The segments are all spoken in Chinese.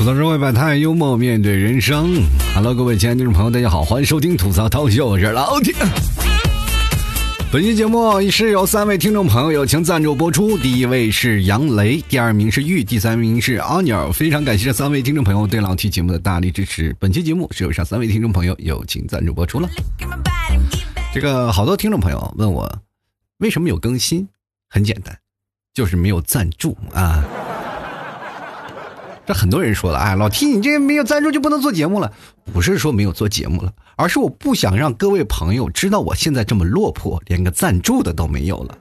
吐槽社会百态，幽默面对人生。Hello， 各位亲爱的听众朋友，大家好，欢迎收听吐槽涛秀，我是老 T。本期节目是由三位听众朋友友情赞助播出，第一位是杨雷，第二名是煜，第三名是 Anil。非常感谢这三位听众朋友对老 T 节目的大力支持。本期节目是由上三位听众朋友友情赞助播出了。这个好多听众朋友问我为什么有更新，很简单，就是没有赞助啊。这很多人说了，哎，老 T 你这没有赞助就不能做节目了，不是说没有做节目了，而是我不想让各位朋友知道我现在这么落魄，连个赞助的都没有了。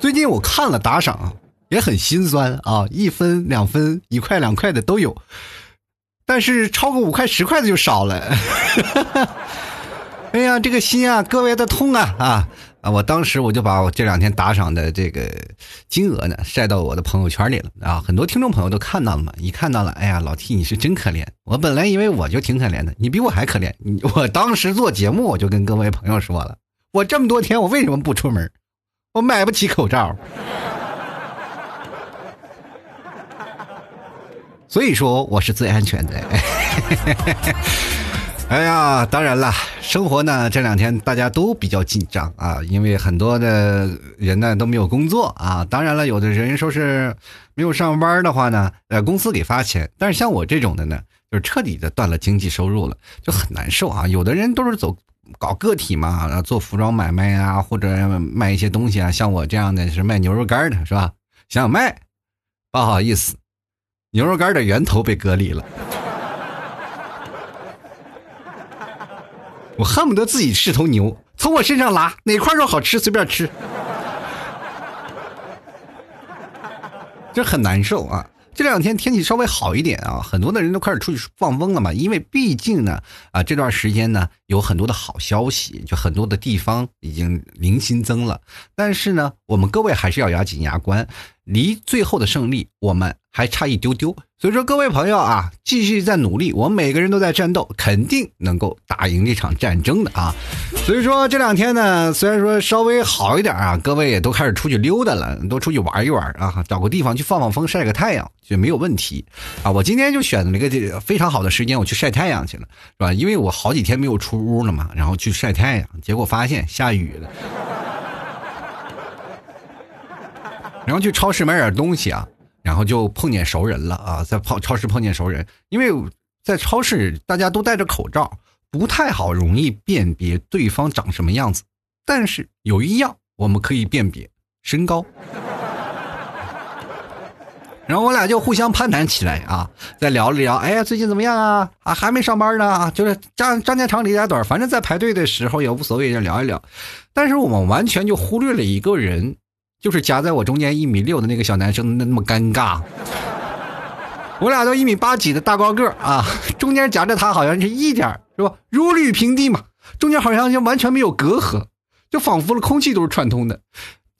最近我看了打赏，也很心酸啊，1分2分1块2块的都有，但是超过5块10块的就少了。哎呀，这个心啊，各位的痛啊啊！我当时我就把我这2天打赏的这个金额呢晒到我的朋友圈里了啊，很多听众朋友都看到了嘛，一看到了，哎呀，老 T 你是真可怜，我本来以为我就挺可怜的，你比我还可怜。我当时做节目我就跟各位朋友说了，我这么多天我为什么不出门？我买不起口罩。所以说我是最安全的。哎呀，当然啦，生活呢这2天大家都比较紧张啊，因为很多的人呢都没有工作啊。当然了，有的人说是没有上班的话呢，公司给发钱，但是像我这种的呢，就是彻底的断了经济收入了，就很难受啊。有的人都是搞个体嘛，做服装买卖啊，或者卖一些东西啊，像我这样的是卖牛肉干的，是吧？想卖，不好意思，牛肉干的源头被隔离了。我恨不得自己吃头牛，从我身上拉哪块肉好吃随便吃，这很难受啊。这2天天气稍微好一点啊，很多的人都开始出去放风了嘛，因为毕竟呢啊这段时间呢有很多的好消息，就很多的地方已经零新增了，但是呢我们各位还是要咬紧牙关，离最后的胜利我们还差一丢丢。所以说各位朋友啊，继续在努力，我们每个人都在战斗，肯定能够打赢这场战争的啊。所以说这2天呢，虽然说稍微好一点啊，各位也都开始出去溜达了，都出去玩一玩啊，找个地方去放放风晒个太阳就没有问题啊。我今天就选了一个非常好的时间，我去晒太阳去了，是吧？因为我好几天没有出屋了嘛，然后去晒太阳，结果发现下雨了。然后去超市买点东西啊，然后就碰见熟人了啊，在超市碰见熟人，因为在超市大家都戴着口罩，不太好容易辨别对方长什么样子，但是有一样我们可以辨别，身高。然后我俩就互相攀谈起来啊，再聊了聊，哎呀最近怎么样啊？啊还没上班呢，就是张家长李家短，反正在排队的时候也无所谓，就聊一聊。但是我们完全就忽略了一个人。就是夹在我中间1.6米的那个小男生，那么尴尬。我俩都1.8米几的大高个啊，中间夹着他好像是一点，是吧？如履平地嘛，中间好像就完全没有隔阂，就仿佛空气都是串通的。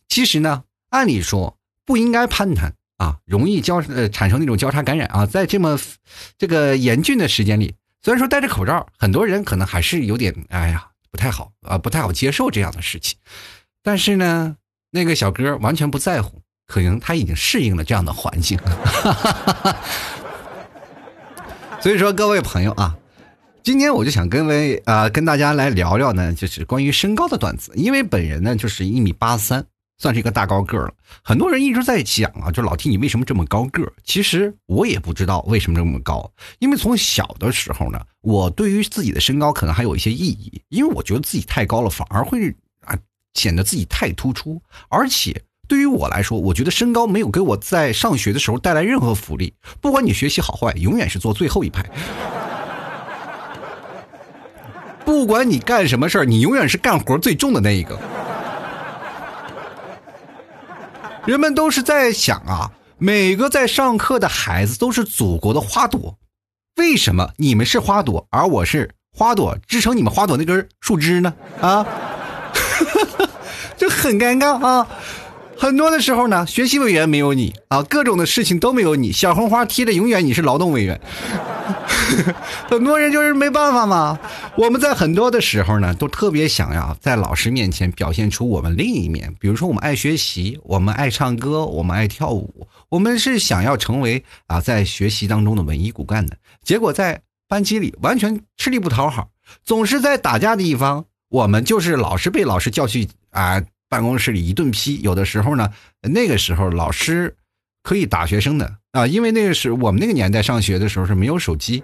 其实呢，按理说不应该攀谈啊，容易产生那种交叉感染啊。在这个严峻的时间里，虽然说戴着口罩，很多人可能还是有点哎呀不太好啊，不太好接受这样的事情，但是呢。那个小哥完全不在乎，可能他已经适应了这样的环境。所以说各位朋友啊，今天我就想跟大家来聊聊呢，就是关于身高的段子。因为本人呢就是1.83米，算是一个大高个了。很多人一直在讲啊，就老 T 你为什么这么高个？其实我也不知道为什么这么高，因为从小的时候呢，我对于自己的身高可能还有一些异议，因为我觉得自己太高了，反而会显得自己太突出，而且对于我来说，我觉得身高没有给我在上学的时候带来任何福利。不管你学习好坏，永远是坐最后一排；不管你干什么事儿，你永远是干活最重的那一个。人们都是在想啊，每个在上课的孩子都是祖国的花朵，为什么你们是花朵，而我是花朵支撑你们花朵那根树枝呢？啊！这很尴尬啊！很多的时候呢，学习委员没有你啊，各种的事情都没有你，小红花贴的永远你是劳动委员。很多人就是没办法嘛。我们在很多的时候呢，都特别想要在老师面前表现出我们另一面，比如说我们爱学习，我们爱唱歌，我们爱跳舞，我们是想要成为啊在学习当中的文艺骨干的。结果在班级里完全吃力不讨好，总是在打架的一方，我们就是老是被老师叫去啊办公室里一顿批。有的时候呢，那个时候老师可以打学生的啊，因为那个是我们那个年代上学的时候是没有手机，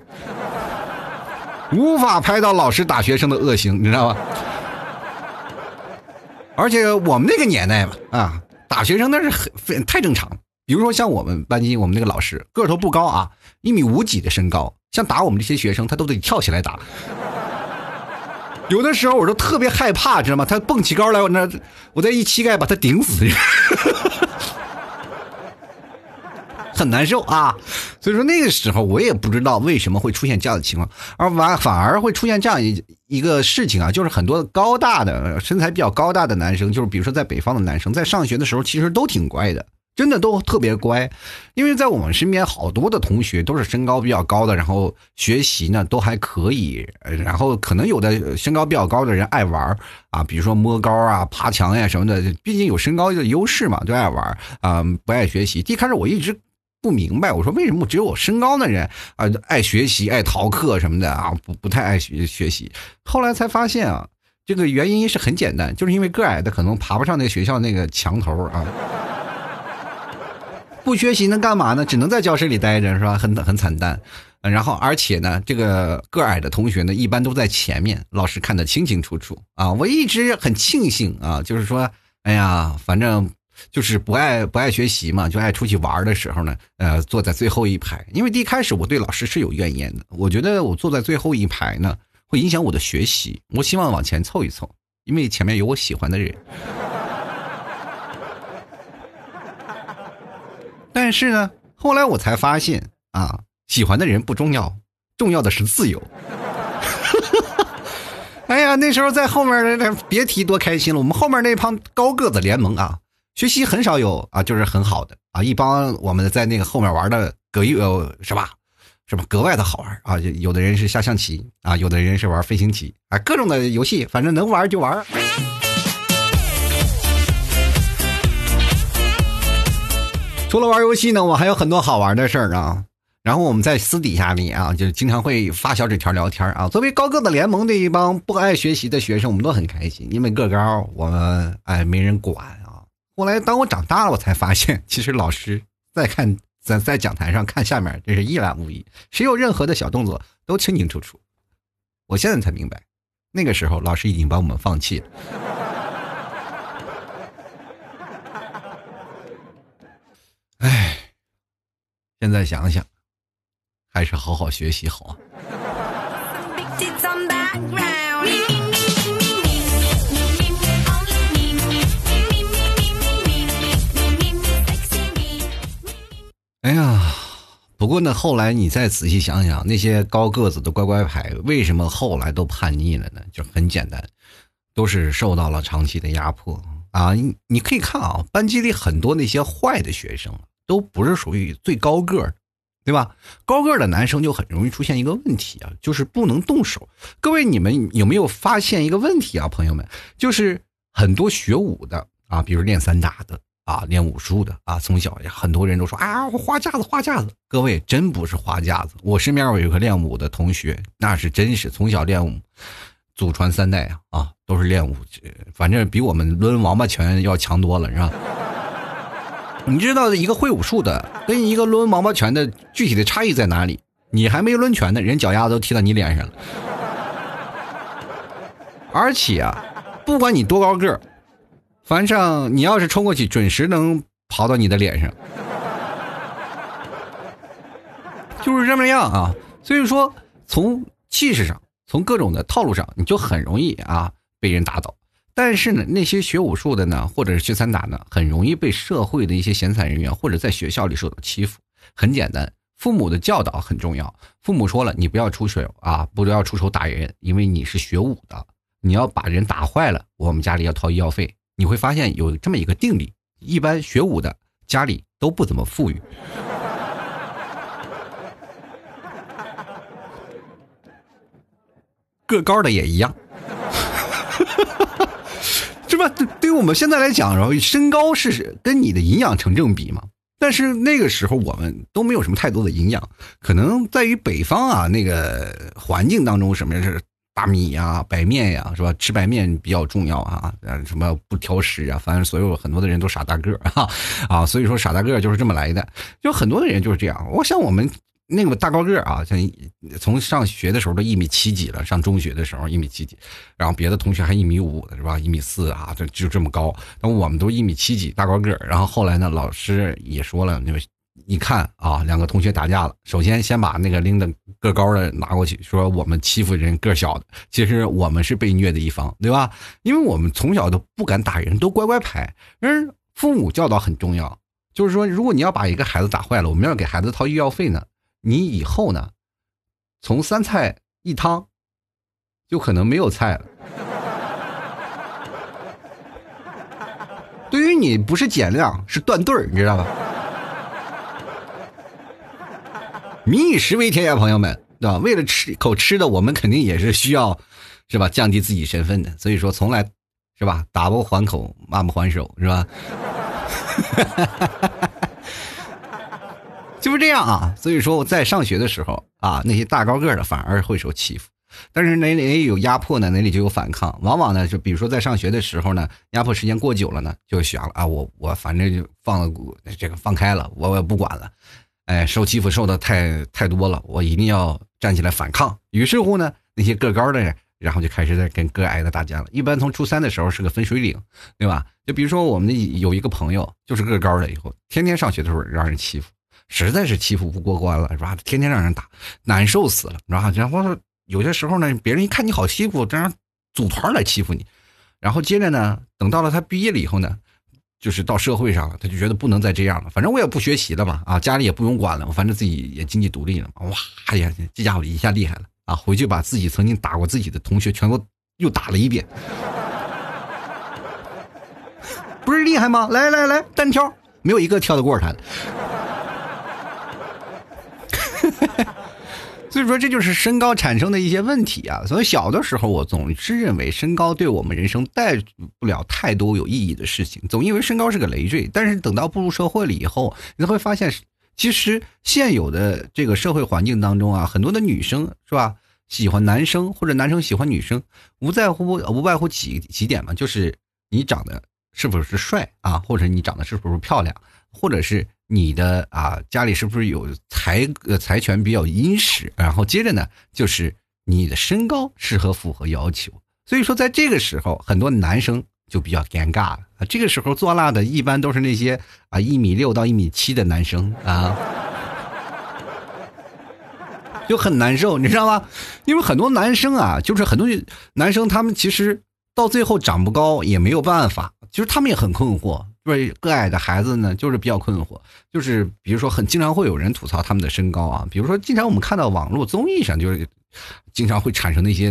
无法拍到老师打学生的恶行，你知道吧？而且我们那个年代嘛，啊，打学生那是很太正常。比如说像我们班级，我们那个老师个头不高啊，1.5米的身高，像打我们这些学生，他都得跳起来打。有的时候我都特别害怕，知道吗？他蹦起高来，我再一膝盖把他顶死。很难受啊，所以说那个时候我也不知道为什么会出现这样的情况，而反而会出现这样一个事情啊，就是很多高大的身材比较高大的男生，就是比如说在北方的男生，在上学的时候其实都挺乖的，真的都特别乖，因为在我们身边好多的同学都是身高比较高的，然后学习呢都还可以，然后可能有的身高比较高的人爱玩啊，比如说摸高啊、爬墙呀、啊、什么的，毕竟有身高的优势嘛，就爱玩啊，不爱学习。一开始我一直不明白，我说为什么只有我身高的人啊爱学习、爱逃课什么的啊，不太爱学习。后来才发现啊，这个原因是很简单，就是因为个矮的可能爬不上那个学校那个墙头啊。不学习能干嘛呢？只能在教室里待着，是吧？很惨淡。然后而且呢，这个个矮的同学呢，一般都在前面，老师看得清清楚楚啊。我一直很庆幸啊，就是说，哎呀，反正。就是不爱学习嘛，就爱出去玩的时候呢，坐在最后一排。因为第一开始我对老师是有怨言的，我觉得我坐在最后一排呢，会影响我的学习。我希望往前凑一凑，因为前面有我喜欢的人。但是呢，后来我才发现啊，喜欢的人不重要，重要的是自由。哎呀，那时候在后面别提多开心了。我们后面那帮高个子联盟啊。学习很少有啊，就是很好的啊，一帮我们在那个后面玩的什么格外的好玩啊，有的人是下象棋啊，有的人是玩飞行棋啊，各种的游戏，反正能玩就玩。除了玩游戏呢，我还有很多好玩的事儿啊。然后我们在私底下里啊，就是经常会发小纸条聊天啊。作为高个子联盟这一帮不爱学习的学生，我们都很开心，因为个高我们哎没人管啊。后来当我长大了，我才发现其实老师在看在讲台上看下面，这是一览无遗，谁有任何的小动作都清清楚楚。我现在才明白，那个时候老师已经把我们放弃了。哎，现在想想还是好好学习好啊。哎呀，不过呢，后来你再仔细想想，那些高个子的乖乖牌为什么后来都叛逆了呢？就很简单，都是受到了长期的压迫啊。你可以看啊，班级里很多那些坏的学生都不是属于最高个的，对吧？高个的男生就很容易出现一个问题啊，就是不能动手。各位，你们有没有发现一个问题啊，朋友们？就是很多学武的啊，比如练散打的啊，练武术的啊，从小很多人都说啊，我花架子花架子。各位，真不是花架子。我身边有一个练武的同学，那是真是从小练武，祖传三代啊都是练武，反正比我们抡王八拳要强多了，是吧？你知道一个会武术的跟一个抡王八拳的具体的差异在哪里？你还没抡拳的人脚丫子都踢到你脸上了。而且啊，不管你多高个儿，反正你要是冲过去，准时能刨到你的脸上，就是这么样啊。所以说，从气势上，从各种的套路上，你就很容易啊被人打倒。但是呢，那些学武术的呢，或者是学散打呢，很容易被社会的一些闲散人员或者在学校里受到欺负。很简单，父母的教导很重要。父母说了，你不要出手啊，不要出手打人，因为你是学武的，你要把人打坏了，我们家里要掏医药费。你会发现有这么一个定理，一般学武的家里都不怎么富裕。个高的也一样。是吧？对于我们现在来讲，然后身高是跟你的营养成正比嘛。但是那个时候我们都没有什么太多的营养，可能在于北方啊，那个环境当中，什么是大米呀、白面呀，是吧？吃白面比较重要啊，什么不挑食啊，反正所有很多的人都傻大个啊，所以说傻大个就是这么来的，就很多的人就是这样。我想我们那个大高个啊，像从上学的时候都1.7米了，上中学的时候1.7米，然后别的同学还1.5米的是吧？1.4米啊，就这么高。但我们都1.7米大高个。然后后来呢，老师也说了，你看啊，两个同学打架了，首先先把那个拎的个高的拿过去，说我们欺负人个小的，其实我们是被虐的一方，对吧？因为我们从小都不敢打人，都乖乖牌。而父母教导很重要，就是说，如果你要把一个孩子打坏了，我们要给孩子掏医药费呢。你以后呢，从3菜1汤，就可能没有菜了。对于你不是减量，是断顿儿，你知道吧？民以食为天呀，朋友们，对吧？为了吃口吃的，我们肯定也是需要，是吧？降低自己身份的。所以说，从来，是吧？打不还口，骂不还手，是吧？就是这样啊，所以说我在上学的时候啊，那些大高个的反而会受欺负，但是哪里有压迫呢，哪里就有反抗。往往呢，就比如说在上学的时候呢，压迫时间过久了呢，就想了啊，我反正就放开了，我也不管了，哎，受欺负受的太多了，我一定要站起来反抗。于是乎呢，那些个高的人，然后就开始在跟个矮的打架了。一般从初三的时候是个分水岭，对吧？就比如说我们有一个朋友就是个高的，以后天天上学的时候让人欺负。实在是欺负不过关了，是吧？天天让人打，难受死了，是吧？然后有些时候呢，别人一看你好欺负，这样组团来欺负你。然后接着呢，等到了他毕业了以后呢，就是到社会上了，他就觉得不能再这样了。反正我也不学习了嘛，啊，家里也不用管了，我反正自己也经济独立了嘛。哇，哎呀，这家伙一下厉害了啊！回去把自己曾经打过自己的同学全都又打了一遍，不是厉害吗？来来来，单挑，没有一个挑得过他的。所以说这就是身高产生的一些问题啊。所以小的时候我总是认为身高对我们人生带不了太多有意义的事情，总以为身高是个累赘。但是等到步入社会了以后，你会发现其实现有的这个社会环境当中啊，很多的女生是吧喜欢男生，或者男生喜欢女生，无外乎几点嘛，就是你长得是不是帅啊，或者你长得是不是漂亮，或者是你的啊家里是不是有财权比较殷实，然后接着呢就是你的身高适合符合要求。所以说在这个时候很多男生就比较尴尬了啊，这个时候做辣的一般都是那些啊1.6到1.7米的男生啊，就很难受，你知道吗？因为很多男生啊，就是很多男生他们其实到最后长不高也没有办法，其实他们也很困惑。对个矮的孩子呢，就是比较困惑，就是比如说经常会有人吐槽他们的身高啊，比如说经常我们看到网络综艺上就是经常会产生那些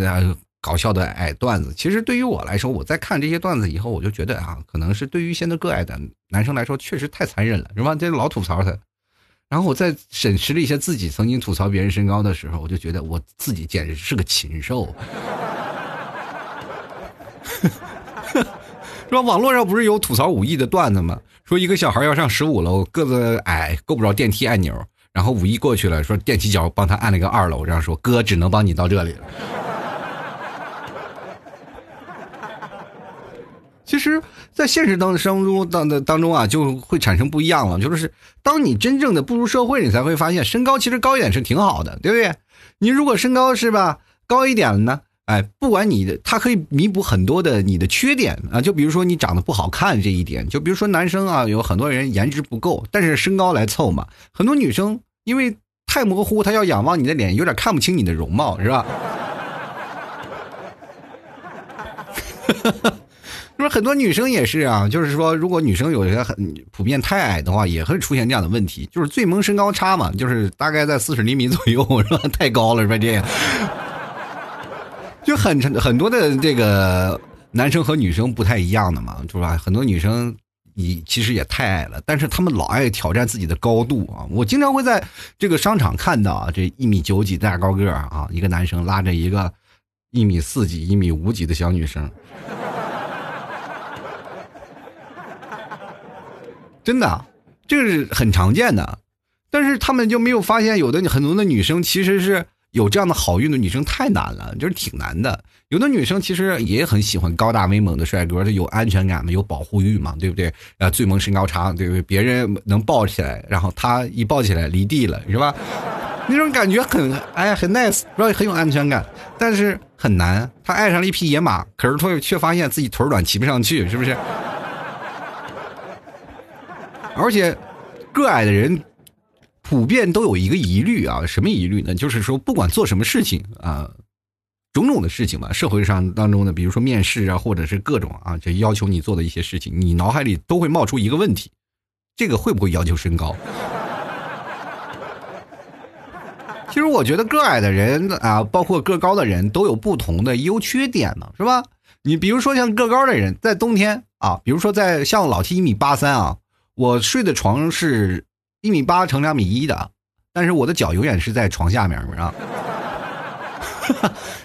搞笑的矮段子。其实对于我来说，我在看这些段子以后，我就觉得啊，可能是对于现在个矮的男生来说确实太残忍了，是吧？这老吐槽他。然后我在审视了一些自己曾经吐槽别人身高的时候，我就觉得我自己简直是个禽兽。是吧？网络上不是有吐槽5亿的段子吗？说一个小孩要上15楼，个子矮，够不着电梯按钮，然后5亿过去了，说电梯脚帮他按了一个2楼，这样说哥只能帮你到这里了。其实，在现实当中啊，就会产生不一样了。就是当你真正的步入社会，你才会发现身高其实高一点是挺好的，对不对？你如果身高是吧高一点了呢？哎，不管你的，它可以弥补很多的你的缺点啊，就比如说你长得不好看这一点，就比如说男生啊，有很多人颜值不够，但是身高来凑嘛。很多女生因为太模糊，她要仰望你的脸，有点看不清你的容貌，是吧？是不是很多女生也是啊？就是说，如果女生有些很普遍太矮的话，也会出现这样的问题，就是最萌身高差嘛，就是大概在40厘米左右，是吧？太高了，是吧？这样。就很多的这个男生和女生不太一样的嘛，是吧？很多女生其实也太矮了，但是他们老爱挑战自己的高度啊。我经常会在这个商场看到啊，这1.9米大高个啊，一个男生拉着一个1.4米、1.5米的小女生，真的，这个是很常见的。但是他们就没有发现，有的很多的女生其实是有这样的好运的女生太难了，就是挺难的。有的女生其实也很喜欢高大威猛的帅哥，她有安全感嘛，有保护欲嘛，对不对？最萌身高差，对不对？别人能抱起来，然后她一抱起来离地了，是吧？那种感觉很很 nice， 很有安全感，但是很难。她爱上了一匹野马，可是她却发现自己腿短骑不上去，是不是？而且，个矮的人普遍都有一个疑虑啊，什么疑虑呢？就是说，不管做什么事情啊，种种的事情吧，社会上当中的，比如说面试啊，或者是各种啊，这要求你做的一些事情，你脑海里都会冒出一个问题：这个会不会要求身高？其实我觉得个矮的人啊，包括个高的人都有不同的优缺点呢，是吧？你比如说像个高的人，在冬天啊，比如说在像老 T 1.83米啊，我睡的床是1.8米乘2.1米的，但是我的脚永远是在床下面啊。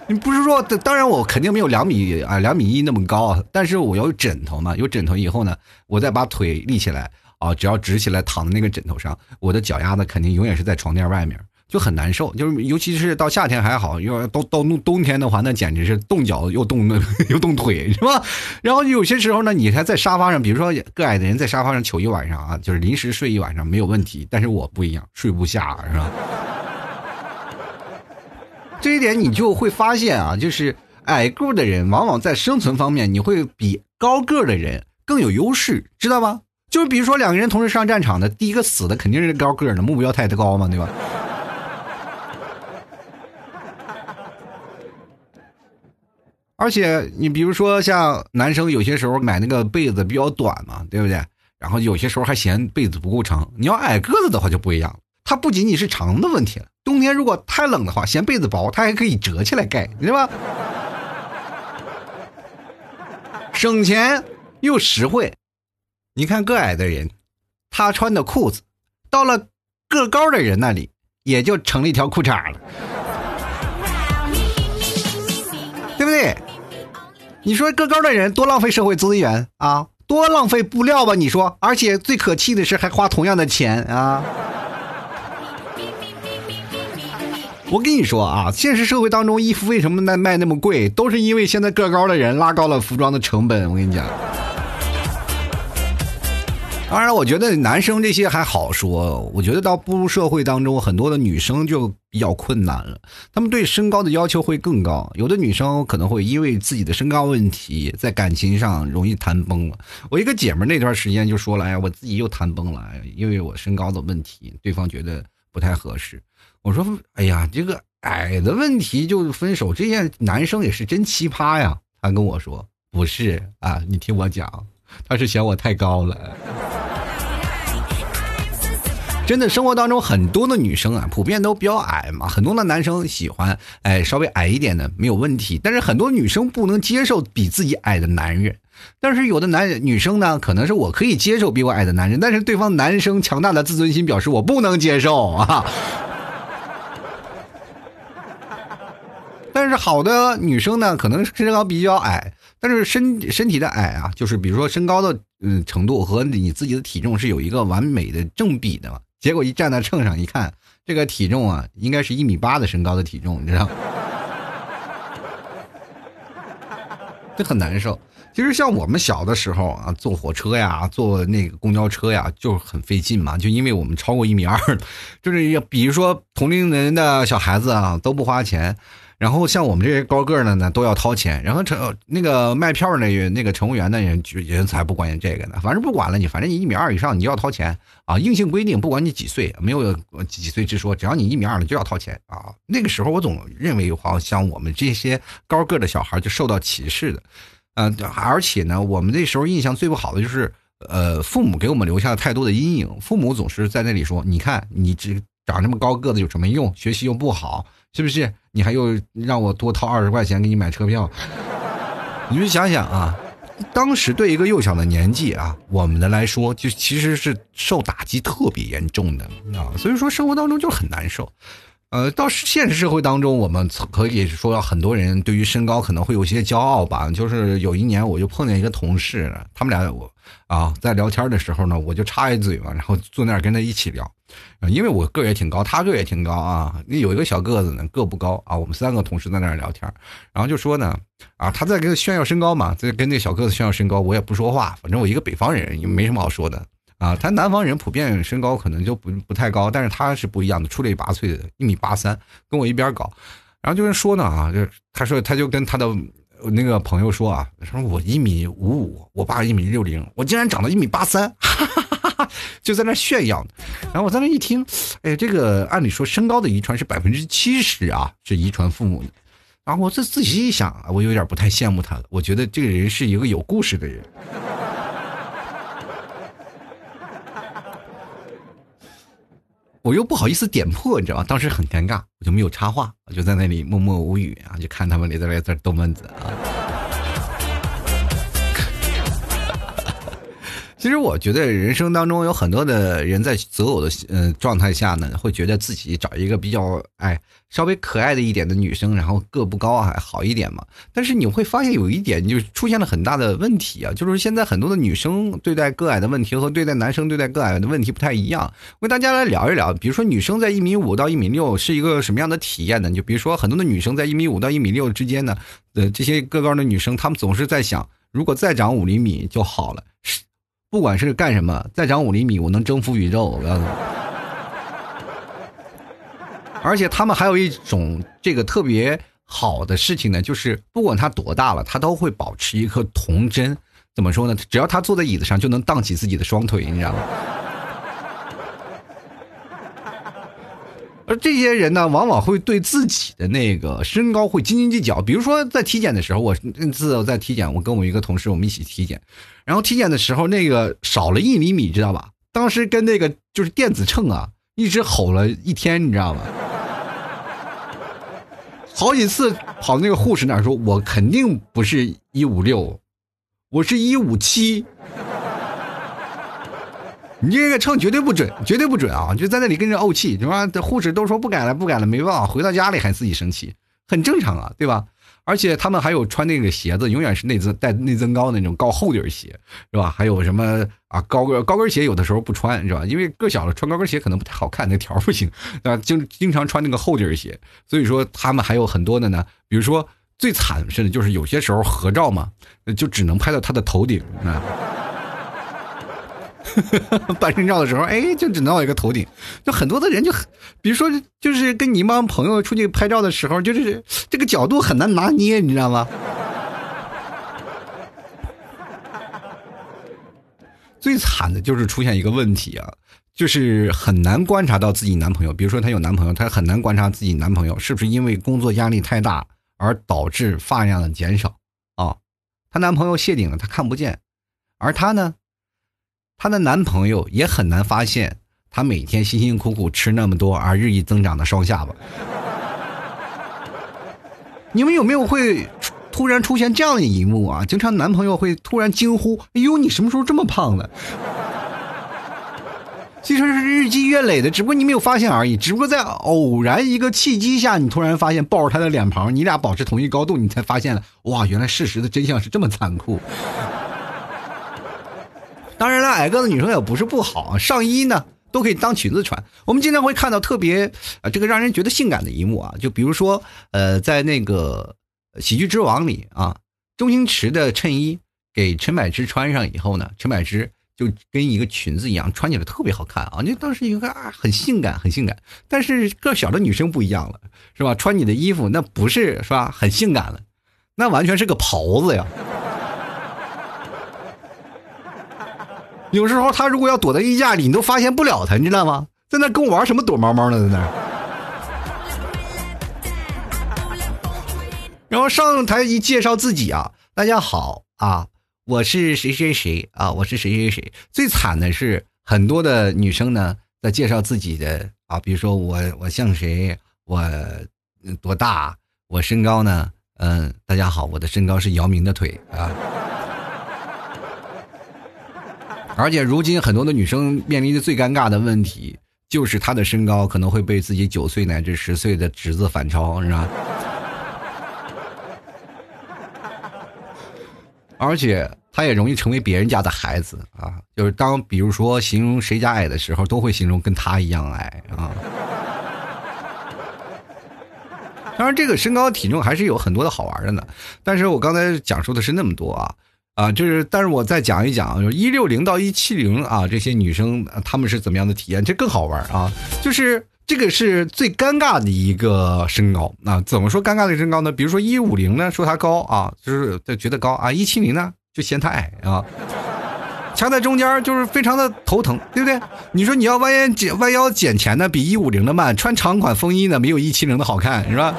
你不是说，当然我肯定没有2.1米那么高，但是我有枕头嘛，有枕头以后呢，我再把腿立起来啊，只要直起来躺在那个枕头上，我的脚丫子肯定永远是在床垫外面，就很难受。就是尤其是到夏天还好，因为到冬天的话，那简直是冻脚又冻腿，是吧？然后有些时候呢，你还在沙发上，比如说个矮的人在沙发上糗一晚上啊，就是临时睡一晚上没有问题，但是我不一样，睡不下，是吧？这一点你就会发现啊，就是矮个的人往往在生存方面你会比高个的人更有优势，知道吗？就是比如说两个人同时上战场的，第一个死的肯定是高个的，目标太高嘛，对吧？而且你比如说像男生有些时候买那个被子比较短嘛，对不对？然后有些时候还嫌被子不够长。你要矮个子的话就不一样了，它不仅仅是长的问题了。冬天如果太冷的话，嫌被子薄，它还可以折起来盖，对吧？省钱又实惠。你看个矮的人，他穿的裤子，到了个高的人那里，也就成了一条裤衩了。你说个高的人多浪费社会资源啊，多浪费布料吧，你说，而且最可气的是还花同样的钱啊。我跟你说啊，现实社会当中衣服为什么卖那么贵，都是因为现在个高的人拉高了服装的成本，我跟你讲。当然我觉得男生这些还好说，我觉得到步入社会当中，很多的女生就比较困难了，她们对身高的要求会更高，有的女生可能会因为自己的身高问题在感情上容易谈崩了。我一个姐们那段时间就说了，哎呀，我自己又谈崩了，因为我身高的问题，对方觉得不太合适。我说哎呀，这个矮的问题就分手，这些男生也是真奇葩呀。他跟我说不是啊，你听我讲，他是嫌我太高了。真的，生活当中很多的女生啊，普遍都比较矮嘛。很多的男生喜欢，哎，稍微矮一点的没有问题。但是很多女生不能接受比自己矮的男人。但是有的女生呢，可能是我可以接受比我矮的男人，但是对方男生强大的自尊心表示我不能接受啊。但是好的女生呢，可能身高比较矮，但是身体的矮啊，就是比如说身高的程度和你自己的体重是有一个完美的正比的嘛。结果一站在秤上一看，这个体重啊，应该是1.8米的身高的体重，你知道吗？这很难受。其实像我们小的时候啊，坐火车呀，坐那个公交车呀，就很费劲嘛，就因为我们超过1.2米，就是比如说同龄人的小孩子啊都不花钱，然后像我们这些高个呢都要掏钱，然后那个卖票那个乘务员呢人才不管这个呢，反正不管了，你反正你1.2米以上你就要掏钱啊，硬性规定，不管你几岁，没有几岁之说，只要你1.2米了就要掏钱啊。那个时候我总认为好像我们这些高个的小孩就受到歧视的，而且呢，我们那时候印象最不好的就是父母给我们留下了太多的阴影，父母总是在那里说，你看你这长这么高个子有什么用，学习又不好，是不是？你还又让我多掏20块钱给你买车票。你就想想啊，当时对一个幼小的年纪啊，我们的来说就其实是受打击特别严重的啊，所以说生活当中就很难受。到现实社会当中，我们可以说很多人对于身高可能会有些骄傲吧。就是有一年我就碰见一个同事，他们俩在聊天的时候呢，我就插一嘴嘛，然后坐那儿跟他一起聊。因为我个儿也挺高，他个儿也挺高啊，有一个小个子呢，个不高啊。我们三个同事在那儿聊天，然后就说呢，他在跟炫耀身高嘛，在跟那小个子炫耀身高，我也不说话，反正我一个北方人也没什么好说的。他南方人普遍身高可能就不太高，但是他是不一样的，出类拔萃的，1.83米，跟我一边高。然后就是说呢他说他就跟他的那个朋友说说我1.55米，我爸1.60米，我竟然长到1.83米，哈哈哈哈，就在那炫耀。然后我在那一听，这个按理说身高的遗传是70%是遗传父母的。然后我这仔细一想，我有点不太羡慕他了，我觉得这个人是一个有故事的人。我又不好意思点破，你知道吧？当时很尴尬，我就没有插话，我就在那里默默无语就看他们在那里逗闷子其实我觉得人生当中有很多的人在择偶的状态下呢，会觉得自己找一个比较稍微可爱的一点的女生，然后个不高还好一点嘛。但是你会发现有一点就出现了很大的问题就是现在很多的女生对待个矮的问题和对待男生对待个矮的问题不太一样。我跟大家来聊一聊，比如说女生在1.5米到1.6米是一个什么样的体验呢？就比如说很多的女生在1.5米到1.6米之间呢，这些个高的女生她们总是在想，如果再长5厘米就好了。不管是干什么，再长5厘米，我能征服宇宙。我告诉你，而且他们还有一种这个特别好的事情呢，就是不管他多大了，他都会保持一颗童真。怎么说呢？只要他坐在椅子上，就能荡起自己的双腿，你知道吗？而这些人呢，往往会对自己的那个身高会斤斤计较。比如说在体检的时候，我那次我在体检，我跟我一个同事我们一起体检，然后体检的时候那个少了1厘米，知道吧？当时跟那个就是电子秤一直吼了一天，你知道吗？好几次跑那个护士那儿说，我肯定不是156，我是157。你这个秤绝对不准，绝对不准啊！就在那里跟着怄气，对吧？护士都说不改了，不改了，没办法，回到家里还自己生气，很正常啊，对吧？而且他们还有穿那个鞋子，永远是带内增高的那种高厚底鞋，是吧？还有什么高跟鞋有的时候不穿，是吧？因为个小了穿高跟鞋可能不太好看，那条不行，经常穿那个厚底鞋。所以说他们还有很多的呢，比如说最惨甚至就是有些时候合照嘛，就只能拍到他的头顶半身照的时候，就只能有一个头顶，就很多的人就，比如说就是跟你一帮朋友出去拍照的时候，就是这个角度很难拿捏，你知道吗？最惨的就是出现一个问题就是很难观察到自己男朋友。比如说她有男朋友，她很难观察自己男朋友是不是因为工作压力太大而导致发量的减少她男朋友谢顶了，她看不见，而她呢？她的男朋友也很难发现她每天辛辛苦苦吃那么多而日益增长的双下巴。你们有没有会突然出现这样的一幕经常男朋友会突然惊呼，哎呦，你什么时候这么胖了？其实是日积月累的，只不过你没有发现而已，只不过在偶然一个契机下，你突然发现，抱着她的脸庞，你俩保持同一高度，你才发现了，哇，原来事实的真相是这么残酷。当然了，矮个子女生也不是不好，上衣呢都可以当裙子穿。我们经常会看到特别这个让人觉得性感的一幕就比如说在那个喜剧之王里周星驰的衬衣给陈柏芝穿上以后呢，陈柏芝就跟一个裙子一样穿起来特别好看那当时一个很性感很性感。但是个小的女生不一样了，是吧？穿你的衣服那不是，是吧？很性感了，那完全是个袍子呀。有时候他如果要躲在衣架里，你都发现不了他，你知道吗？在那跟我玩什么躲猫猫呢？在那，然后上台一介绍自己大家好我是谁谁谁我是谁谁谁。最惨的是很多的女生呢，在介绍自己的比如说我像谁，我多大，我身高呢？大家好，我的身高是姚明的腿而且如今很多的女生面临着最尴尬的问题，就是他的身高可能会被自己9岁乃至10岁的侄子反超，是吧？而且他也容易成为别人家的孩子啊，就是当比如说形容谁家矮的时候，都会形容跟他一样矮啊。当然这个身高体重还是有很多的好玩的呢，但是我刚才讲述的是那么多啊，就是但是我再讲一讲就是160到170啊，这些女生她们是怎么样的体验，这更好玩啊。就是这个是最尴尬的一个身高啊，怎么说尴尬的身高呢？比如说150呢说她高啊，就是觉得高啊，170呢就嫌她矮啊，夹在中间就是非常的头疼，对不对？你说你要弯腰捡钱呢，比150的慢；穿长款风衣呢，没有170的好看，是吧？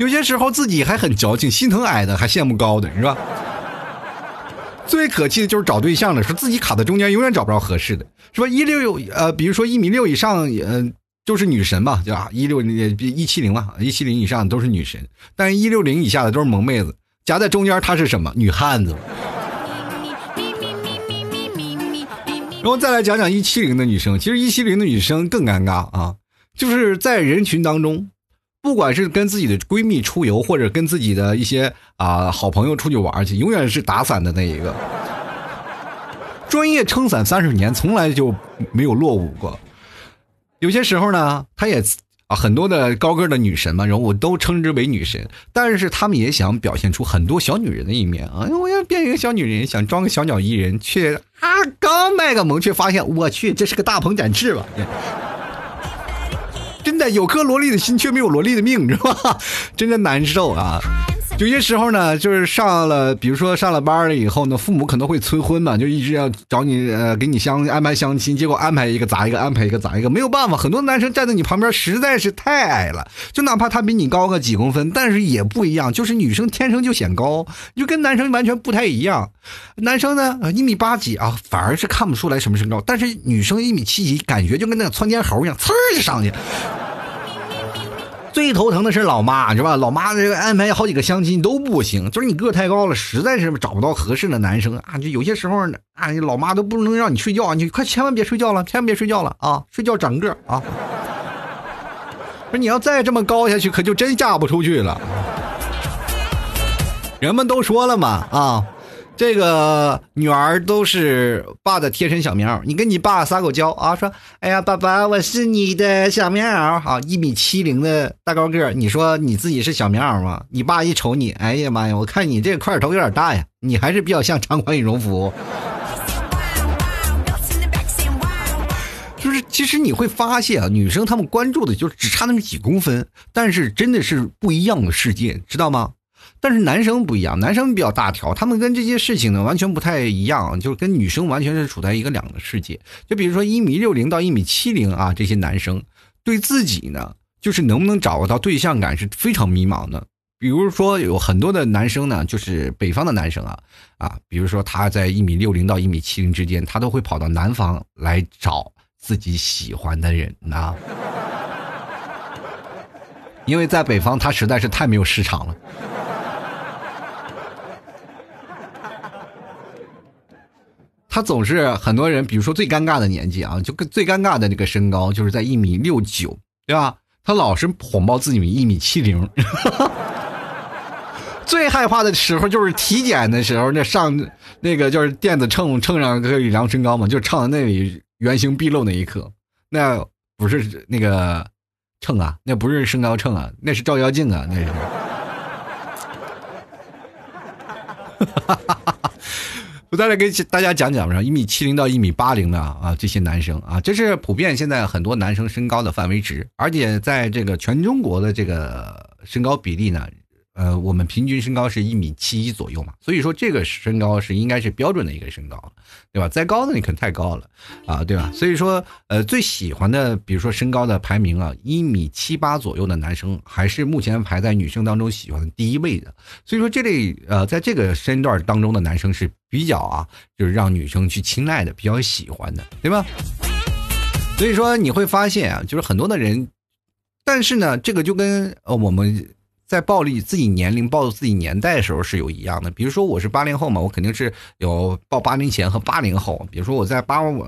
有些时候自己还很矫情，心疼矮的，还羡慕高的，是吧？最可气的就是找对象的时候，自己卡在中间，永远找不着合适的，是吧？比如说1.6米以上，就是女神嘛，就啊170嘛，170以上都是女神，但160以下的都是萌妹子，夹在中间她是什么？女汉子。然后再来讲讲170的女生，其实170的女生更尴尬啊，就是在人群当中。不管是跟自己的闺蜜出游，或者跟自己的一些好朋友出去玩去，永远是打伞的那一个。专业撑伞30年，从来就没有落伍过。有些时候呢，她也很多的高个的女神嘛，然后我都称之为女神，但是她们也想表现出很多小女人的一面啊，我要变一个小女人，想装个小鸟依人，却刚卖个萌，却发现我去，这是个大鹏展翅吧。真的有颗萝莉的心，却没有萝莉的命，知道吧？真的难受啊！有些时候呢，就是比如说上了班了以后呢，父母可能会催婚嘛，就一直要找你给你安排相亲，结果安排一个砸一个，安排一个砸一个，没有办法，很多男生站在你旁边实在是太矮了，就哪怕他比你高个几公分，但是也不一样，就是女生天生就显高，就跟男生完全不太一样。男生呢1.8米啊，反而是看不出来什么身高，但是女生1.7米，感觉就跟那个窜天猴一样，呲就上去。最头疼的是老妈，是吧？老妈这个安排好几个相亲都不行，就是你个太高了，实在是找不到合适的男生啊。就有些时候啊，老妈都不能让你睡觉啊，你快千万别睡觉了，千万别睡觉了啊！睡觉长个啊！不是你要再这么高下去，可就真嫁不出去了。人们都说了嘛啊，这个女儿都是爸的贴身小棉袄，你跟你爸撒狗娇啊，说哎呀爸爸我是你的小棉袄啊，1.70的大高个，你说你自己是小棉袄吗？你爸一瞅你，哎呀妈呀，我看你这个块头有点大呀，你还是比较像长款羽绒服。就是其实你会发现啊，女生她们关注的就只差那么几公分，但是真的是不一样的世界，知道吗？但是男生不一样，男生比较大条，他们跟这些事情呢完全不太一样，就是跟女生完全是处在一个两个世界。就比如说1.60米到1.70米啊，这些男生对自己呢，就是能不能找到对象感是非常迷茫的。比如说有很多的男生呢，就是北方的男生啊，比如说他在1.60米到1.70米之间，他都会跑到南方来找自己喜欢的人啊，因为在北方他实在是太没有市场了。他总是很多人，比如说最尴尬的年纪啊，就最尴尬的那个身高就是在1.69米，对吧？他老是谎报自己1.70米。最害怕的时候就是体检的时候，那上那个就是电子秤上可以量身高嘛，就秤那里原形毕露那一刻，那不是那个秤啊，那不是身高秤啊，那是照妖镜啊，那是。我再来给大家讲讲1.70米到1.80米的啊，这些男生啊，这是普遍现在很多男生身高的范围值，而且在这个全中国的这个身高比例呢，我们平均身高是1.71米左右嘛，所以说这个身高是应该是标准的一个身高了，对吧？再高的你可能太高了啊，对吧？所以说最喜欢的比如说身高的排名啊，1.78米左右的男生还是目前排在女生当中喜欢的第一位的，所以说这类在这个身段当中的男生是比较就是让女生去青睐的，比较喜欢的，对吧？所以说你会发现啊，就是很多的人，但是呢，这个就跟我们在暴力自己年龄报自己年代的时候是有一样的。比如说我是80后嘛，我肯定是有报80前和80后。比如说我在八五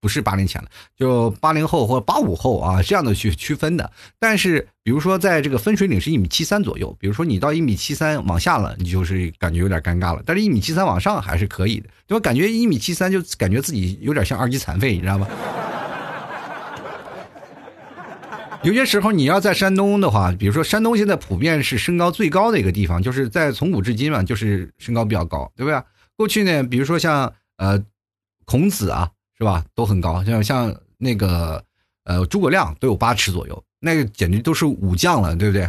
不是80前了，就80后或85后啊，这样的去区分的。但是比如说在这个分水岭是1.73米左右，比如说你到1.73米往下了，你就是感觉有点尴尬了，但是1.73米往上还是可以的，对吧？感觉1.73米就感觉自己有点像二级残废，你知道吗？有些时候你要在山东的话，比如说山东现在普遍是身高最高的一个地方，就是在从古至今嘛，就是身高比较高，对吧？过去呢，比如说像孔子啊，是吧，都很高，像那个诸葛亮都有8尺左右，那个简直都是武将了，对不对？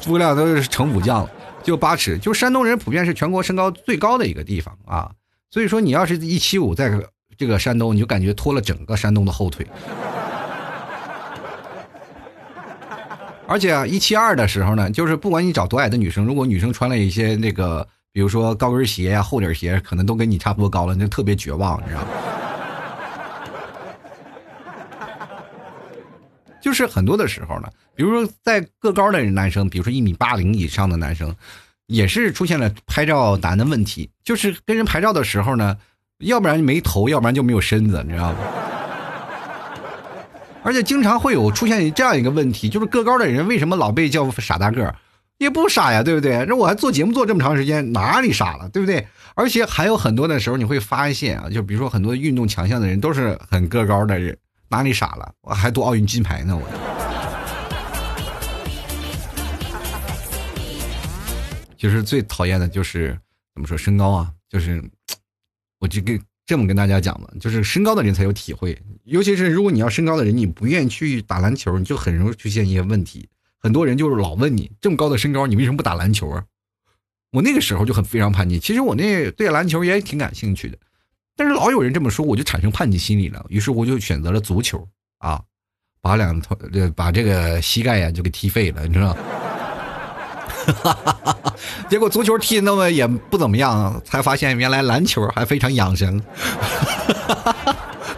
诸葛亮都是成武将了，就8尺，就山东人普遍是全国身高最高的一个地方啊。所以说你要是175在这个山东，你就感觉拖了整个山东的后腿。而且啊，172的时候呢，就是不管你找多矮的女生，如果女生穿了一些那个，比如说高跟鞋啊、厚底鞋，可能都跟你差不多高了，那特别绝望，你知道吗？就是很多的时候呢，比如说在个高的男生，比如说1.80米以上的男生，也是出现了拍照难的问题，就是跟人拍照的时候呢，要不然没头，要不然就没有身子，你知道吗？而且经常会有出现这样一个问题，就是个高的人为什么老被叫傻大个？也不傻呀，对不对？那我还做节目做这么长时间，哪里傻了，对不对？而且还有很多的时候你会发现啊，就比如说很多运动强项的人都是很个高的人，哪里傻了？我还夺奥运金牌呢，我。就是最讨厌的就是怎么说身高啊，就是我这么跟大家讲嘛，就是身高的人才有体会，尤其是如果你要身高的人，你不愿意去打篮球，你就很容易出现一些问题。很多人就是老问你，这么高的身高，你为什么不打篮球啊？我那个时候就很非常叛逆，其实我对篮球也挺感兴趣的，但是老有人这么说，我就产生叛逆心理了，于是我就选择了足球啊，把这个膝盖呀就给踢废了，你知道。结果足球踢那么也不怎么样，才发现原来篮球还非常养生。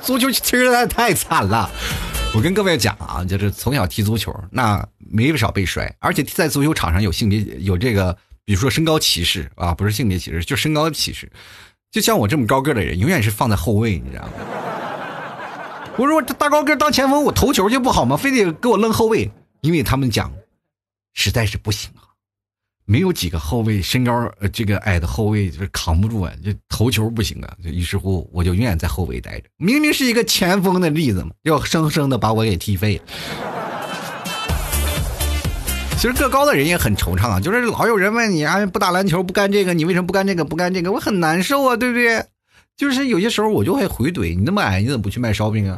足球踢得太惨了，我跟各位讲啊，就是从小踢足球那没少被摔，而且在足球场上有这个，比如说身高歧视啊，不是性别歧视，就身高歧视。就像我这么高个的人，永远是放在后卫，你知道吗？我说大高个当前锋，我投球就不好吗？非得给我扔后卫，因为他们讲实在是不行啊。没有几个后卫身高这个矮的后卫就是扛不住啊，就投球不行啊，于是乎我就永远在后卫待着。明明是一个前锋的例子嘛，要生生的把我给踢飞了。其实个高的人也很惆怅啊，就是老有人问你啊，不打篮球不干这个，你为什么不干这个不干这个？我很难受啊，对不对？就是有些时候我就会回怼，你那么矮你怎么不去卖烧饼啊？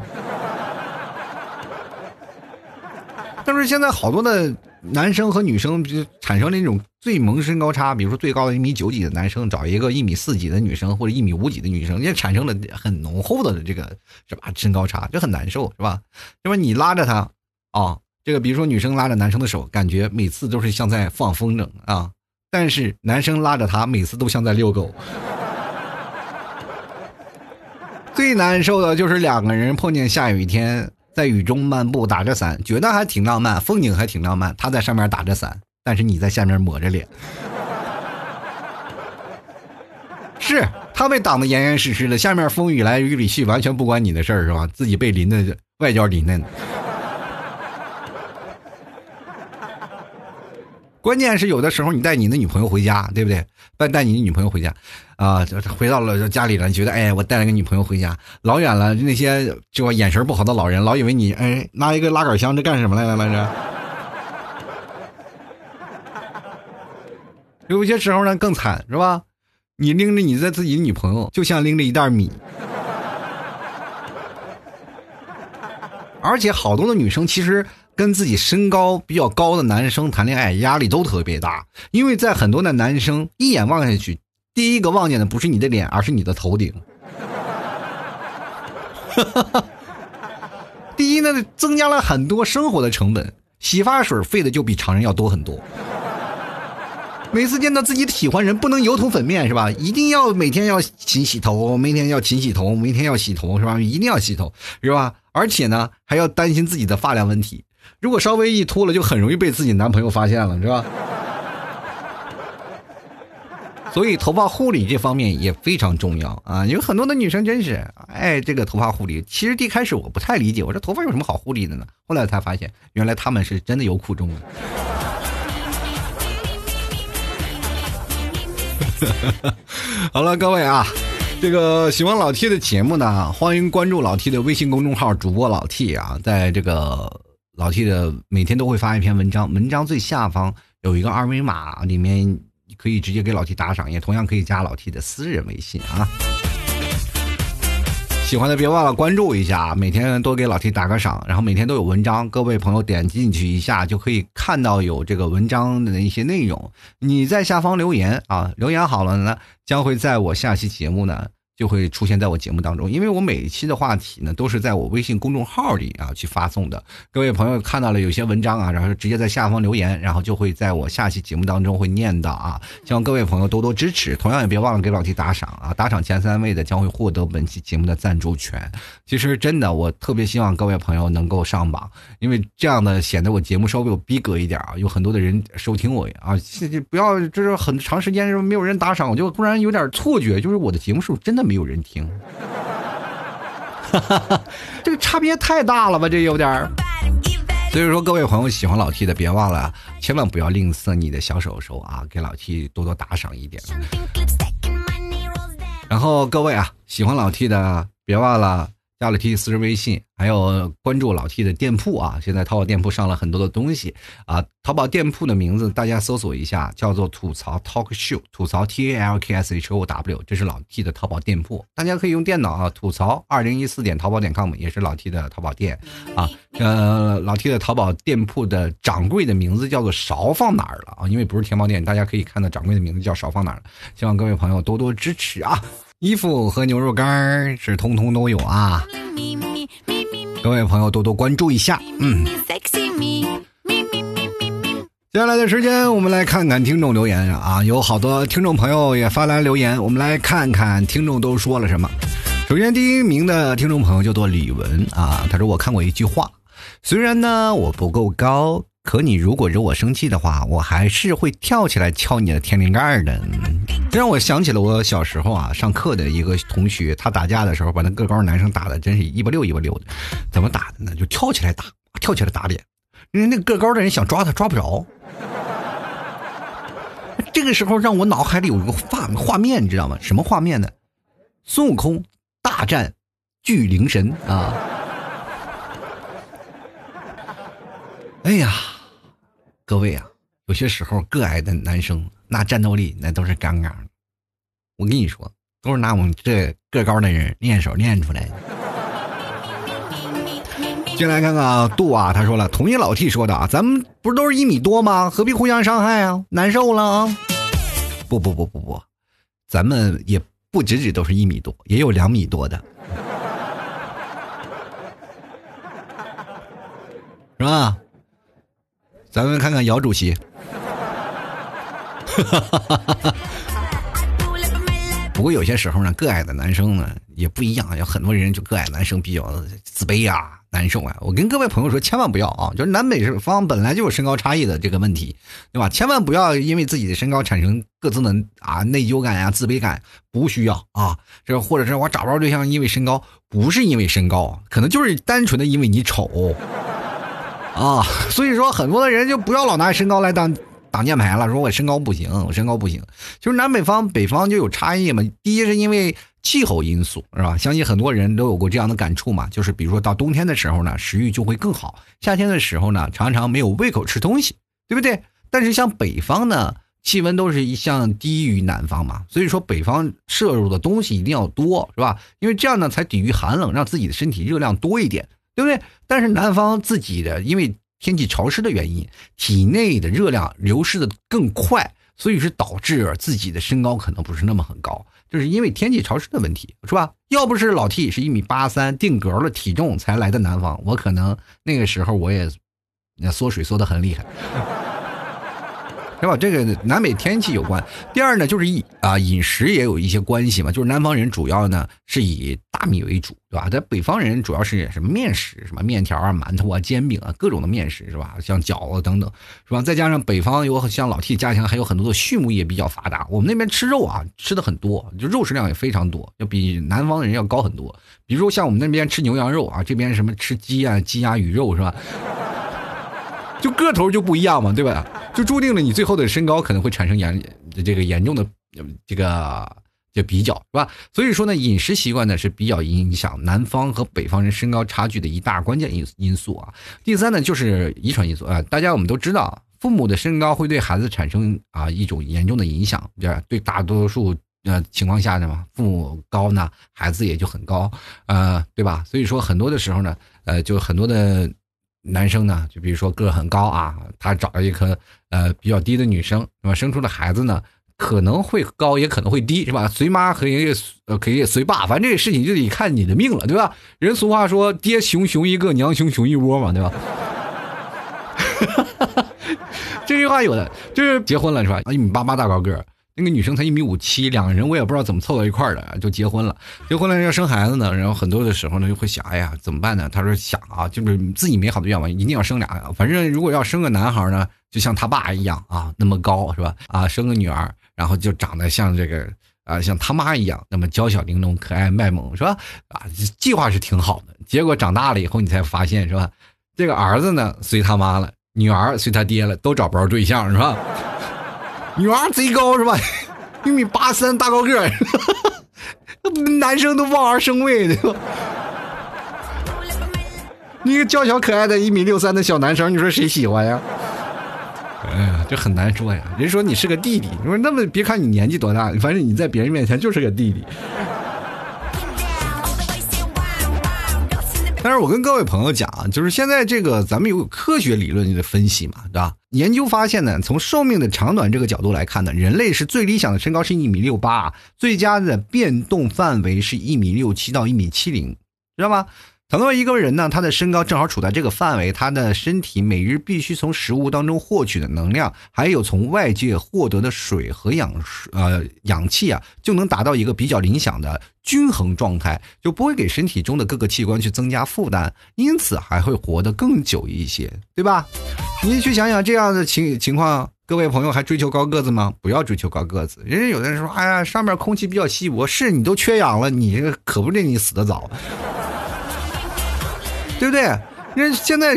但是现在好多的男生和女生就产生了那种最萌身高差，比如说最高的1.9米的男生找一个1.4米的女生或者1.5米的女生，也产生了很浓厚的这个是吧身高差，就很难受，是吧？因为你拉着他啊，这个比如说女生拉着男生的手，感觉每次都是像在放风筝啊，但是男生拉着他每次都像在遛狗。最难受的就是两个人碰见下雨天。在雨中漫步打着伞，觉得还挺浪漫，风景还挺浪漫，他在上面打着伞，但是你在下面抹着脸。是他被挡得严严实实的，下面风雨来雨里去，完全不关你的事儿，是吧？自己被淋的外焦里嫩。关键是有的时候你带你的女朋友回家，对不对？带你的女朋友回家啊，回到了家里了，你觉得哎，我带了个女朋友回家，老远了，那些就眼神不好的老人老以为你哎拿一个拉杆箱这干什么来着？有些时候呢更惨，是吧？你拎着你在自己的女朋友，就像拎着一袋米。而且好多的女生其实。跟自己身高比较高的男生谈恋爱压力都特别大，因为在很多的男生一眼望下去，第一个望见的不是你的脸，而是你的头顶。第一呢，增加了很多生活的成本，洗发水费的就比常人要多很多。每次见到自己喜欢人，不能油头粉面，是吧？一定要每天要勤洗头，每天要勤洗头，每天要洗头，是吧？一定要洗头，是吧？而且呢，还要担心自己的发量问题。如果稍微一脱了，就很容易被自己男朋友发现了，是吧？所以头发护理这方面也非常重要啊！有很多的女生真是，哎，这个头发护理，其实一开始我不太理解，我说头发有什么好护理的呢？后来才发现，原来他们是真的有苦衷的。好了，各位啊，这个喜欢老 T 的节目呢，欢迎关注老 T 的微信公众号主播老 T 啊，在这个老 T 的每天都会发一篇文章，文章最下方有一个二维码，里面可以直接给老 T 打赏，也同样可以加老 T 的私人微信啊。喜欢的别忘了关注一下，每天都给老 T 打个赏，然后每天都有文章，各位朋友点进去一下就可以看到有这个文章的一些内容。你在下方留言啊，留言好了呢，将会在我下期节目呢就会出现在我节目当中，因为我每一期的话题呢都是在我微信公众号里啊去发送的。各位朋友看到了有些文章啊，然后直接在下方留言，然后就会在我下期节目当中会念到啊，希望各位朋友多多支持，同样也别忘了给老 T 打赏啊，打赏前3位的将会获得本期节目的赞助权。其实真的我特别希望各位朋友能够上榜，因为这样的显得我节目稍微有逼格一点啊，有很多的人收听我啊，不要就是很长时间没有人打赏，我就突然有点错觉，就是我的节目是真的没有人听。这个差别太大了吧，这有点。所以说各位朋友喜欢老 T 的别忘了千万不要吝啬你的小手手啊，给老 T 多多打赏一点。然后各位啊，喜欢老 T 的别忘了加了 T 私人微信，还有关注老 T 的店铺啊，现在淘宝店铺上了很多的东西啊，淘宝店铺的名字大家搜索一下，叫做吐槽 Talk Show， 吐槽 TALKSHOW， 这是老 T 的淘宝店铺，大家可以用电脑啊，吐槽2014.淘宝.com 也是老 T 的淘宝店啊，老 T 的淘宝店铺的掌柜的名字叫做勺放哪儿了啊，因为不是天猫店，大家可以看到掌柜的名字叫勺放哪儿了，希望各位朋友多多支持啊。衣服和牛肉干是通通都有啊，各位朋友多多关注一下。接下来的时间我们来看看听众留言啊，有好多听众朋友也发来留言，我们来看看听众都说了什么。首先第一名的听众朋友叫做李文啊，他说我看过一句话，虽然呢我不够高，可你如果惹我生气的话，我还是会跳起来敲你的天灵盖的。这让我想起了我小时候啊，上课的一个同学，他打架的时候把那个高的男生打的真是186的，怎么打的呢？就跳起来打，跳起来打脸，因为那个高的人想抓他抓不着。这个时候让我脑海里有一个画面，你知道吗？什么画面呢？孙悟空大战巨灵神啊！哎呀！各位啊，有些时候个矮的男生那战斗力那都是杠杠的，我跟你说，都是拿我们这个高的人练手练出来的。进来看看啊，杜啊，他说了，同意老 T 说的啊，咱们不是都是1米多吗？何必互相伤害啊？难受了啊！不，咱们也不只都是1米多，也有2米多的，是吧？咱们看看姚主席。不过有些时候呢，个矮的男生呢也不一样，有很多人就个矮男生比较自卑啊，难受啊。我跟各位朋友说，千万不要啊，就是南北方本来就有身高差异的这个问题，对吧？千万不要因为自己的身高产生各自的啊内疚感啊、自卑感，不需要啊。这或者是我找不着对象，因为身高，不是因为身高，可能就是单纯的因为你丑。啊，所以说很多的人就不要老拿身高来挡箭牌了，说我身高不行，我身高不行。就是南北方北方就有差异嘛，第一是因为气候因素，是吧？相信很多人都有过这样的感触嘛，就是比如说到冬天的时候呢，食欲就会更好，夏天的时候呢，常常没有胃口吃东西，对不对？但是像北方呢，气温都是一向低于南方嘛，所以说北方摄入的东西一定要多，是吧？因为这样呢才抵御寒冷，让自己的身体热量多一点。对不对？但是南方自己的因为天气潮湿的原因，体内的热量流失的更快，所以是导致自己的身高可能不是那么很高，就是因为天气潮湿的问题，是吧？要不是老 T 是1.83米定格了体重才来的南方，我可能那个时候我也缩水缩得很厉害。是吧？这个南北天气有关。第二呢，就是饮食也有一些关系嘛，就是南方人主要呢是以大米为主，对吧？在北方人主要是什么面食，什么面条啊、馒头啊、煎饼啊，各种的面食是吧？像饺子等等是吧？再加上北方有像老 T 家乡还有很多的畜牧业比较发达，我们那边吃肉啊吃的很多，就肉食量也非常多，要比南方人要高很多。比如说像我们那边吃牛羊肉啊，这边什么吃鸡啊、鸡鸭鱼肉是吧？就个头就不一样嘛，对吧？就注定了你最后的身高可能会产生严重的这比较，是吧？所以说呢，饮食习惯呢是比较影响南方和北方人身高差距的一大关键因素啊。第三呢，就是遗传因素啊，大家我们都知道，父母的身高会对孩子产生一种严重的影响，对大多数情况下呢，父母高呢，孩子也就很高，对吧？所以说很多的时候呢，就很多的男生呢，就比如说个很高啊，他找了一颗比较低的女生，那么生出的孩子呢，可能会高，也可能会低，是吧？随妈可以随爸，反正这个事情就得看你的命了，对吧？人俗话说，爹熊熊一个，娘熊熊一窝嘛，对吧？这句话有的，就是结婚了是吧？1.88米大高个儿，那个女生才1.57米，两个人我也不知道怎么凑到一块儿的，就结婚了。结婚了要生孩子呢，然后很多的时候呢就会想，哎呀怎么办呢？他说想啊，就是自己美好的愿望，一定要生俩。反正如果要生个男孩呢，就像他爸一样啊，那么高是吧？啊，生个女儿，然后就长得像这个像他妈一样，那么娇小玲珑、可爱卖萌是吧？啊，计划是挺好的，结果长大了以后你才发现是吧？这个儿子呢随他妈了，女儿随他爹了，都找不着对象是吧？女儿贼高是吧？1.83米大高个儿，男生都望而生畏，对吧？你一个娇小可爱的1.63米的小男生，你说谁喜欢呀？哎呀，这很难说呀。人说你是个弟弟，你说那么别看你年纪多大，反正你在别人面前就是个弟弟。但是我跟各位朋友讲，就是现在这个咱们有科学理论的分析嘛，对吧？研究发现呢，从寿命的长短这个角度来看呢，人类是最理想的身高是1.68米，最佳的变动范围是1.67米到1.70米，知道吗？倘若一个人呢，他的身高正好处在这个范围，他的身体每日必须从食物当中获取的能量，还有从外界获得的水和氧气啊，就能达到一个比较理想的均衡状态，就不会给身体中的各个器官去增加负担，因此还会活得更久一些，对吧？你去想想这样的情况，各位朋友还追求高个子吗？不要追求高个子。人家有的人说，哎呀，上面空气比较稀薄，是你都缺氧了，你可不是你死得早。对不对？人现在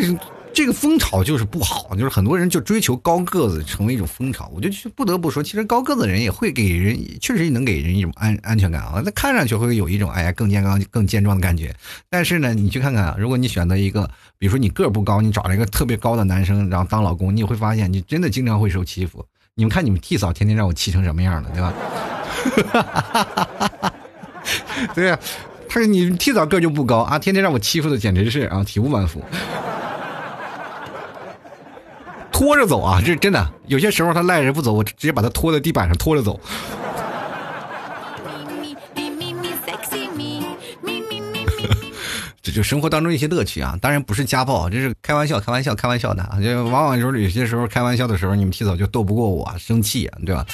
这个风潮就是不好，就是很多人就追求高个子成为一种风潮。我就不得不说，其实高个子人也会给人，确实能给人一种安全感啊。他看上去会有一种哎呀更健康、更健壮的感觉。但是呢，你去看看啊，如果你选择一个，比如说你个不高，你找了一个特别高的男生，然后当老公，你会发现你真的经常会受欺负。你们看你们替嫂天天让我气成什么样了，对吧？对呀。他说你提早个就不高啊，天天让我欺负的简直是啊体无完肤，拖着走啊，这真的有些时候他赖着不走，我直接把他拖在地板上拖着走。这就生活当中一些乐趣啊，当然不是家暴，这是开玩笑的啊，就往往有些时候开玩笑的时候，你们提早就斗不过我，生气啊，对吧？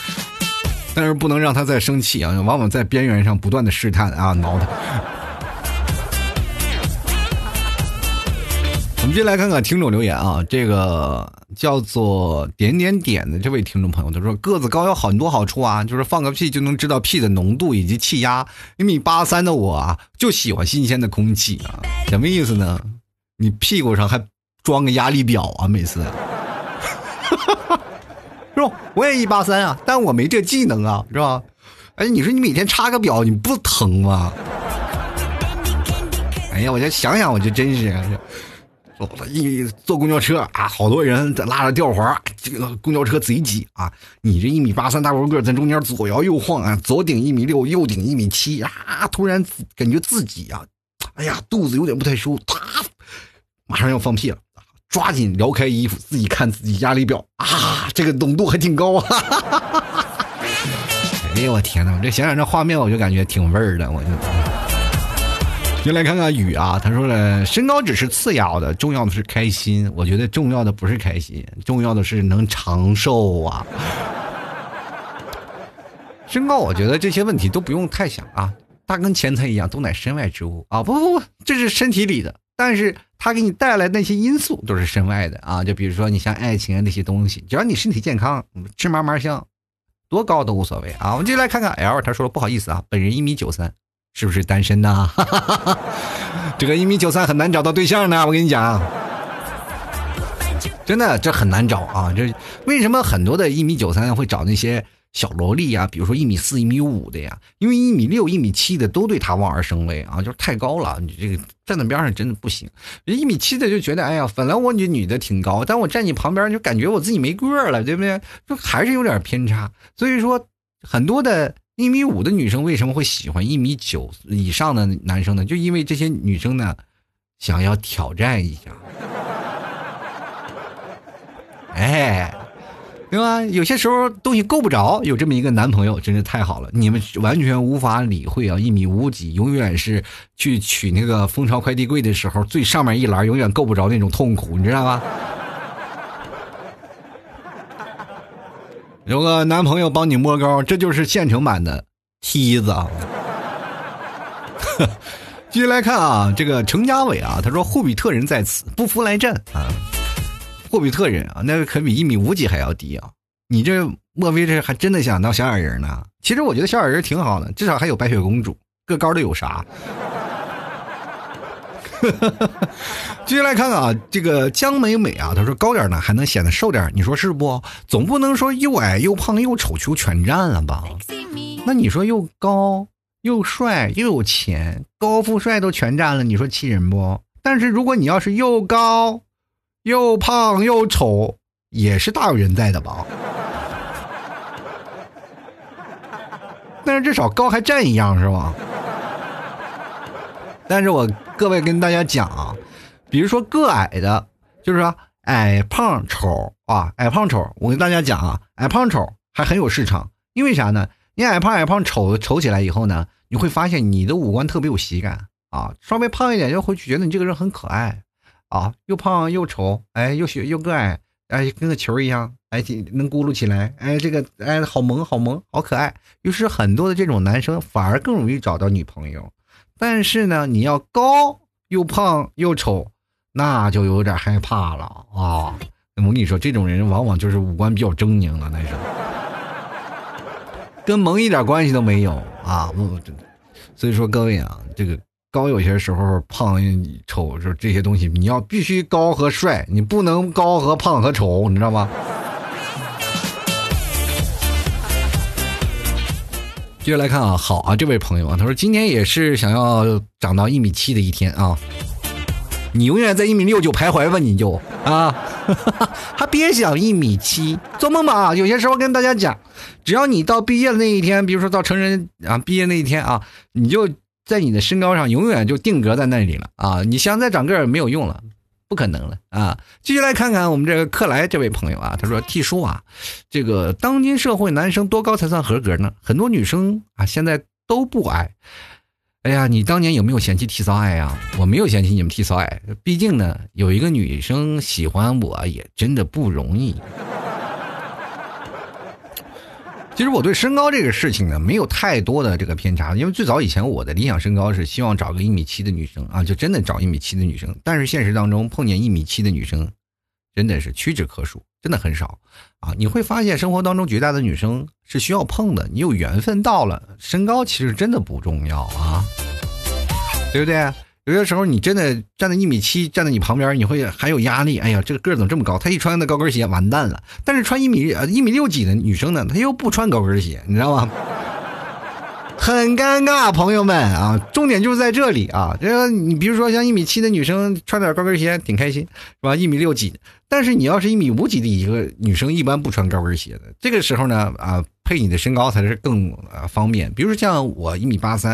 但是不能让他再生气啊，往往在边缘上不断的试探啊，挠他。我们接来看看听众留言啊，这个叫做点的这位听众朋友，他说个子高有很多好处啊，就是放个屁就能知道屁的浓度以及气压。1.83米的我啊，就喜欢新鲜的空气啊，什么意思呢？你屁股上还装个压力表啊，每次。是吧？我也1.83米啊，但我没这技能啊，是吧？哎，你说你每天插个表，你不疼吗？哎呀，我就想想，我就真是，一坐公交车啊，好多人在拉着吊环，这个公交车贼挤啊！你这1.83米大高个在中间左摇右晃啊，左顶1.6米，右顶1.7米啊，突然感觉自己啊，哎呀，肚子有点不太舒服，马上要放屁了。抓紧撩开衣服，自己看自己压力表啊，这个浓度还挺高啊！哎呦我天哪，这想想这画面我就感觉挺味儿的，我就。就来看看雨啊，他说了，身高只是次要的，重要的是开心。我觉得重要的不是开心，重要的是能长寿啊。身高，我觉得这些问题都不用太想啊，它跟钱财一样，都乃身外之物啊！不，这是身体里的，但是它给你带来那些因素都是身外的啊！就比如说你像爱情啊那些东西，只要你身体健康，吃嘛嘛香，多高都无所谓啊！我们就来看看 L， 他说了不好意思啊，本人1.93米，是不是单身呢？这个1.93米很难找到对象呢，我跟你讲。真的，这很难找啊！这为什么很多的1.93米会找那些小萝莉呀、啊？比如说1.4米、1.5米的呀，因为1.6米、1.7米的都对他望而生畏啊，就是太高了，你这个站在边上真的不行。1.7米的就觉得，哎呀，本来我女的挺高，但我站你旁边就感觉我自己没个了，对不对？就还是有点偏差。所以说，很多的1.5米的女生为什么会喜欢1.9米以上的男生呢？就因为这些女生呢，想要挑战一下。哎，对吧？有些时候东西够不着，有这么一个男朋友真是太好了。你们完全无法理会啊！1.5米永远是去取那个蜂巢快递柜的时候，最上面一栏永远够不着那种痛苦，你知道吗？有个男朋友帮你摸高，这就是现成版的梯子啊！继续来看啊，这个程家伟啊，他说霍比特人在此，不服来战啊！霍比特人啊，那可比1.5米还要低啊！你这莫非这还真的想当小矮人呢？其实我觉得小矮人挺好的，至少还有白雪公主，个高的有啥？继续来看看啊，这个江美美啊，她说高点呢还能显得瘦点，你说是不？总不能说又矮又胖又丑求全占了吧？那你说又高又帅又有钱，高富帅都全占了，你说气人不？但是如果你要是又高又胖又丑也是大有人在的吧，但是至少高还占一样是吧？但是我各位跟大家讲啊，比如说个矮的，就是说矮胖丑啊，矮胖丑，我跟大家讲啊，矮胖丑还很有市场，因为啥呢？你矮胖丑起来以后呢，你会发现你的五官特别有喜感啊，稍微胖一点就会觉得你这个人很可爱。啊，又胖又丑，哎，又个矮，哎，跟个球一样，哎，能咕噜起来，哎，这个哎，好萌好萌，好可爱。于是很多的这种男生反而更容易找到女朋友。但是呢，你要高又胖又丑，那就有点害怕了啊！我跟你说，这种人往往就是五官比较狰狞了，那是跟萌一点关系都没有啊！所以说各位啊，这个。高有些时候胖丑就这些东西，你要必须高和帅，你不能高和胖和丑，你知道吗？接着来看啊，好啊，这位朋友啊，他说今天也是想要长到1.7米的一天啊，你永远在1.6米就徘徊吧，你就啊，还别想1.7米，做梦吧！有些时候跟大家讲，只要你到毕业的那一天，比如说到成人啊毕业那一天啊，你就。在你的身高上永远就定格在那里了啊！你想再长个儿没有用了，不可能了啊！继续来看看我们这个克莱这位朋友啊，他说 ：“T 叔啊，这个当今社会男生多高才算合格呢？很多女生啊现在都不矮。哎呀，你当年有没有嫌弃 T 嫂矮啊？我没有嫌弃你们 T 嫂矮，毕竟呢有一个女生喜欢我也真的不容易。”其实我对身高这个事情呢，没有太多的这个偏差，因为最早以前我的理想身高是希望找个1.7米的女生啊，就真的找1.7米的女生。但是现实当中碰见1.7米的女生，真的是屈指可数，真的很少啊！你会发现生活当中绝大的女生是需要碰的，你有缘分到了，身高其实真的不重要啊，对不对？有些时候你真的站在1.7米站在你旁边，你会还有压力。哎呀，这个个怎么这么高？她一穿的高跟鞋完蛋了。但是穿1.6米的女生呢，她又不穿高跟鞋，你知道吗？很尴尬，朋友们啊！重点就是在这里啊。这个你比如说像1.7米的女生穿点高跟鞋挺开心，是吧？1.6米，但是你要是1.5米的一个女生，一般不穿高跟鞋的。这个时候呢，啊。配你的身高才是更方便，比如说像我1.83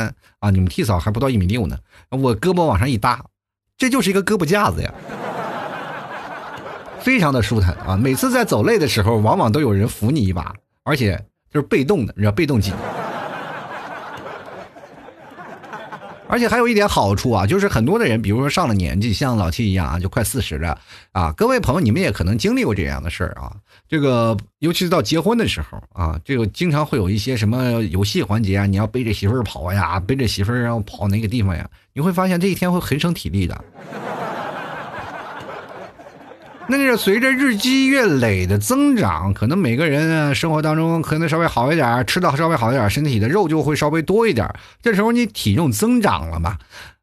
米啊，你们替嫂还不到1.6米呢，我胳膊往上一搭，这就是一个胳膊架子呀，非常的舒坦啊！每次在走累的时候，往往都有人扶你一把，而且就是被动的，你知道被动技。而且还有一点好处啊，就是很多的人比如说上了年纪，像老 T 一样啊，就快40了啊，各位朋友你们也可能经历过这样的事儿啊，这个尤其是到结婚的时候啊，这个经常会有一些什么游戏环节啊，你要背着媳妇儿跑呀，背着媳妇儿要跑那个地方呀，你会发现这一天会很省体力的。那是随着日积月累的增长，可能每个人啊生活当中可能稍微好一点，吃到稍微好一点，身体的肉就会稍微多一点，这时候你体重增长了嘛，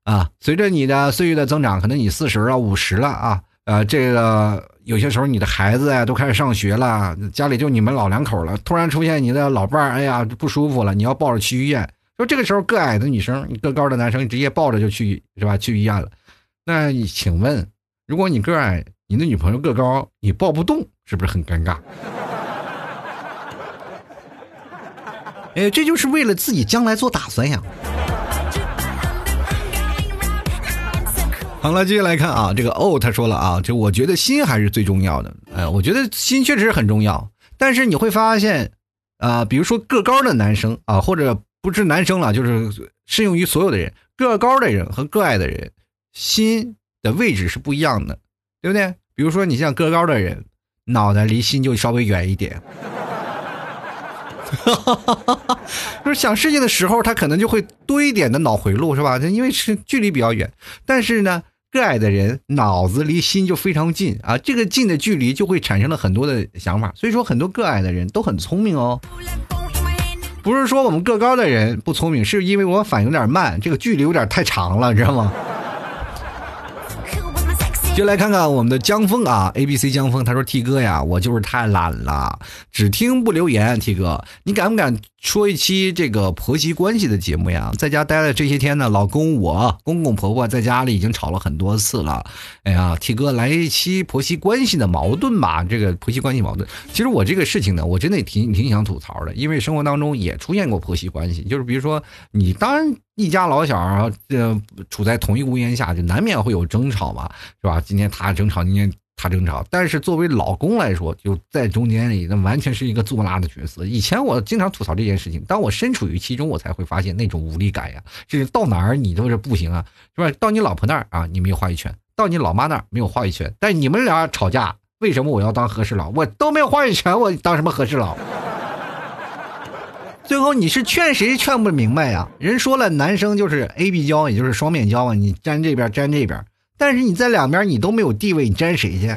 啊，随着你的岁月的增长，可能你40了50了啊，这个有些时候你的孩子啊都开始上学了，家里就你们老两口了，突然出现你的老伴儿，哎呀不舒服了，你要抱着去医院，说这个时候个矮的女生个高的男生直接抱着就去，是吧，去医院了。那你请问如果你个矮，你的女朋友个高，你抱不动，是不是很尴尬？哎，这就是为了自己将来做打算呀。好了，继续来看啊，这个他说了啊，就我觉得心还是最重要的。我觉得心确实很重要，但是你会发现，比如说个高的男生啊，或者不是男生了，就是适用于所有的人，个高的人和个矮的人，心的位置是不一样的。对不对？比如说你像个高的人，脑袋离心就稍微远一点。就是想事情的时候，他可能就会多一点的脑回路，是吧？因为是距离比较远。但是呢，个矮的人脑子离心就非常近啊，这个近的距离就会产生了很多的想法。所以说，很多个矮的人都很聪明哦。不是说我们个高的人不聪明，是因为我反应有点慢，这个距离有点太长了，知道吗？就来看看我们的江峰啊 ，ABC 江峰，他说 T 哥呀，我就是太懒了，只听不留言。T 哥，你敢不敢说一期这个婆媳关系的节目呀？在家待了这些天呢，老公我公公婆婆在家里已经吵了很多次了。哎呀 ，T 哥来一期婆媳关系的矛盾吧，这个婆媳关系矛盾。其实我这个事情呢，我真的挺想吐槽的，因为生活当中也出现过婆媳关系，就是比如说你当然。一家老小啊，处在同一屋檐下，就难免会有争吵嘛，是吧？今天他争吵，今天他争吵。但是作为老公来说，就在中间里，那完全是一个作拉的角色。以前我经常吐槽这件事情，当我身处于其中，我才会发现那种无力感呀，就是到哪儿你都是不行啊，是吧？到你老婆那儿啊，你没有话语权；到你老妈那儿没有话语权。但你们俩吵架，为什么我要当和事佬？我都没有话语权，我当什么和事佬？最后你是劝谁劝不明白呀、啊？人说了，男生就是 AB 胶，也就是双面胶啊，你粘这边粘这边，但是你在两边你都没有地位，你粘谁去？